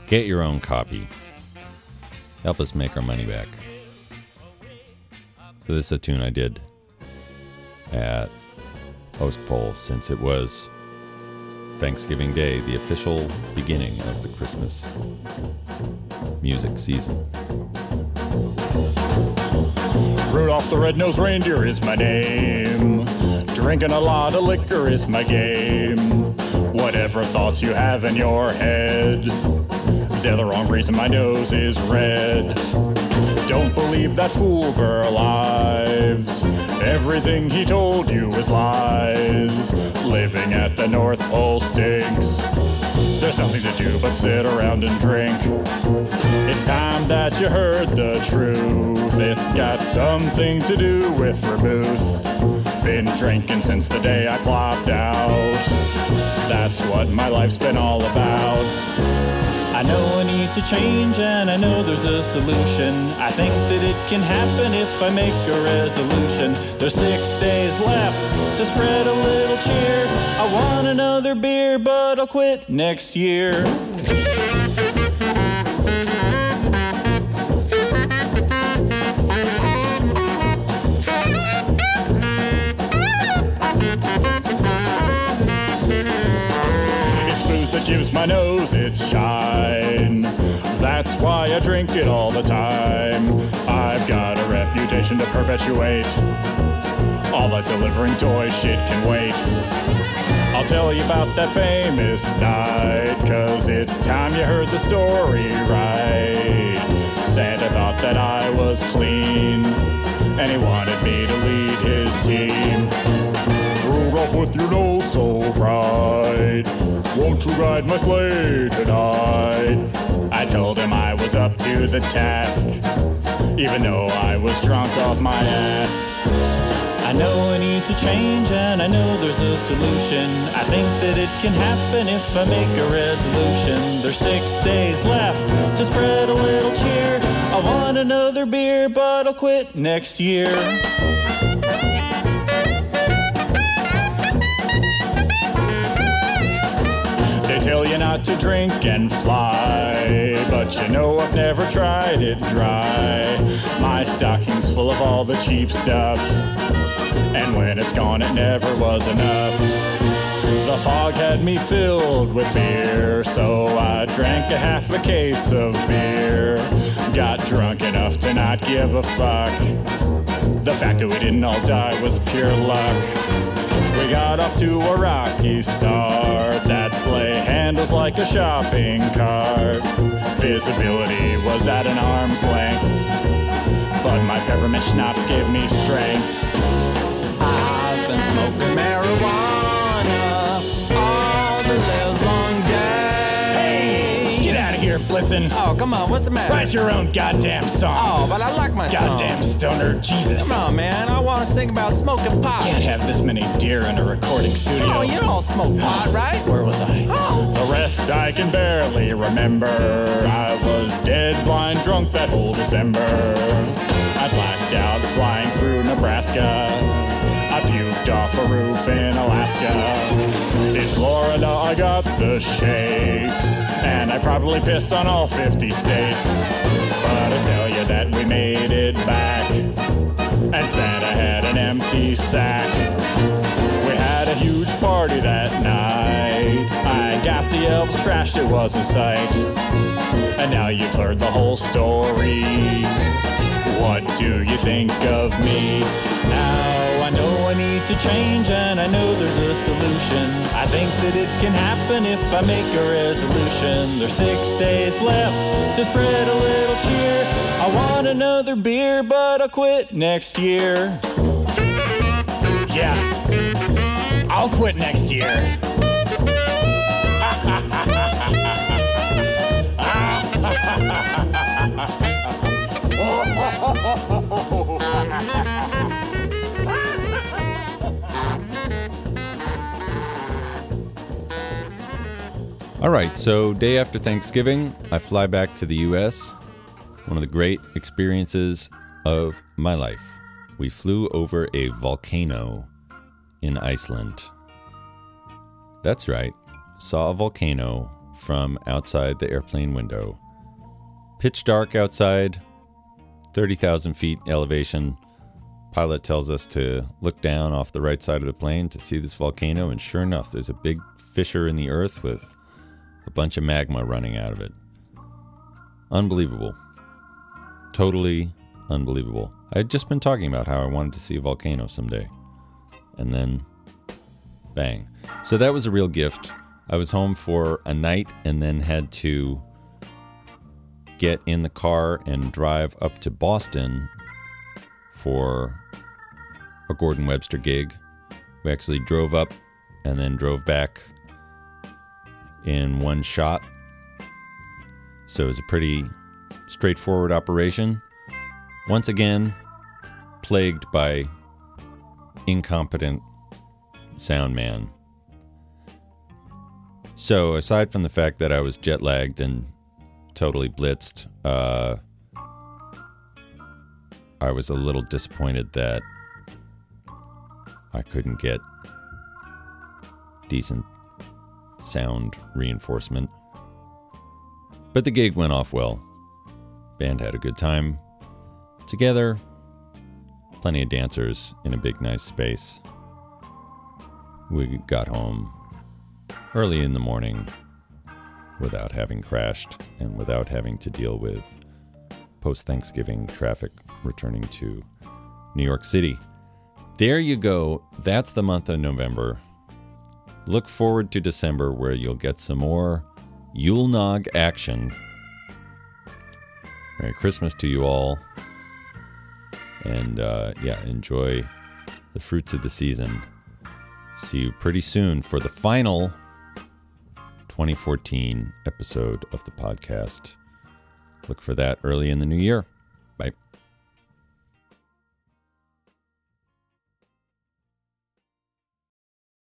get your own copy. Help us make our money back. So this is a tune I did at Ostpol, since it was Thanksgiving Day, the official beginning of the Christmas music season. Rudolph the Red-Nosed Reindeer is my name. Drinking a lot of liquor is my game. Whatever thoughts you have in your head, they're the wrong reason my nose is red. Don't believe that fool girl lies. Everything he told you is lies. Living at the North Pole stinks. There's nothing to do but sit around and drink. It's time that you heard the truth. It's got something to do with vermouth. Been drinking since the day I clocked out. That's what my life's been all about. I know I need to change, and I know there's a solution. I think that it can happen if I make a resolution. There's 6 days left to spread a little cheer. I want another beer, but I'll quit next year. That gives my nose its shine. That's why I drink it all the time. I've got a reputation to perpetuate. All that delivering toy shit can wait. I'll tell you about that famous night, 'cause it's time you heard the story right. Santa thought that I was clean, and he wanted me to lead his team. Rudolph, with your nose so bright, won't to ride my sleigh tonight. I told him I was up to the task, even though I was drunk off my ass. I know I need to change and I know there's a solution. I think that it can happen if I make a resolution. There's 6 days left to spread a little cheer. I want another beer, but I'll quit next year. They tell you not to drink and fly, but you know I've never tried it dry. My stocking's full of all the cheap stuff, and when it's gone it never was enough. The fog had me filled with fear, so I drank a half a case of beer. Got drunk enough to not give a fuck. The fact that we didn't all die was pure luck. We got off to a rocky start. That sleigh handles like a shopping cart. Visibility was at an arm's length, but my peppermint schnapps gave me strength. I've been smoking marijuana long day. Hey, get out of here, Blitzen. Oh, come on, what's the matter? Write your own goddamn song. Oh, but I like my goddamn song. Goddamn stoner, Jesus. Come on, man, I want to sing about smoking pot. Can't have this many deer in a recording studio. Oh, you don't smoke pot, right? Where was I? Oh. The rest I can barely remember. I was dead, blind, drunk that whole December. I blacked out flying through Nebraska. I puked off a roof in Alaska. In Florida I got the shakes, and I probably pissed on all 50 states. But I tell you that we made it back, and Santa had an empty sack. We had a huge party that night. I got the elves trashed, it was a sight. And now you've heard the whole story. What do you think of me now? I know I need to change and I know there's a solution. I think that it can happen if I make a resolution. There's 6 days left to spread a little cheer. I want another beer, but I'll quit next year. Yeah, I'll quit next year. All right, so day after Thanksgiving, I fly back to the U.S., one of the great experiences of my life. We flew over a volcano in Iceland. That's right, saw a volcano from outside the airplane window. Pitch dark outside, 30,000 feet elevation. Pilot tells us to look down off the right side of the plane to see this volcano, and sure enough, there's a big fissure in the earth with a bunch of magma running out of it. Unbelievable. Totally unbelievable. I had just been talking about how I wanted to see a volcano someday. And then, bang. So that was a real gift. I was home for a night and then had to get in the car and drive up to Boston for a Gordon Webster gig. We actually drove up and then drove back in one shot. So it was a pretty straightforward operation. Once again, plagued by incompetent sound man. So aside from the fact that I was jet lagged and totally blitzed, I was a little disappointed that I couldn't get decent sound reinforcement. But the gig went off well. Band had a good time together. Plenty of dancers in a big, nice space. We got home early in the morning without having crashed and without having to deal with post-Thanksgiving traffic returning to New York City. There you go. That's the month of November. Look forward to December, where you'll get some more Yule Nog action. Merry Christmas to you all. And enjoy the fruits of the season. See you pretty soon for the final 2014 episode of the podcast. Look for that early in the new year. Bye.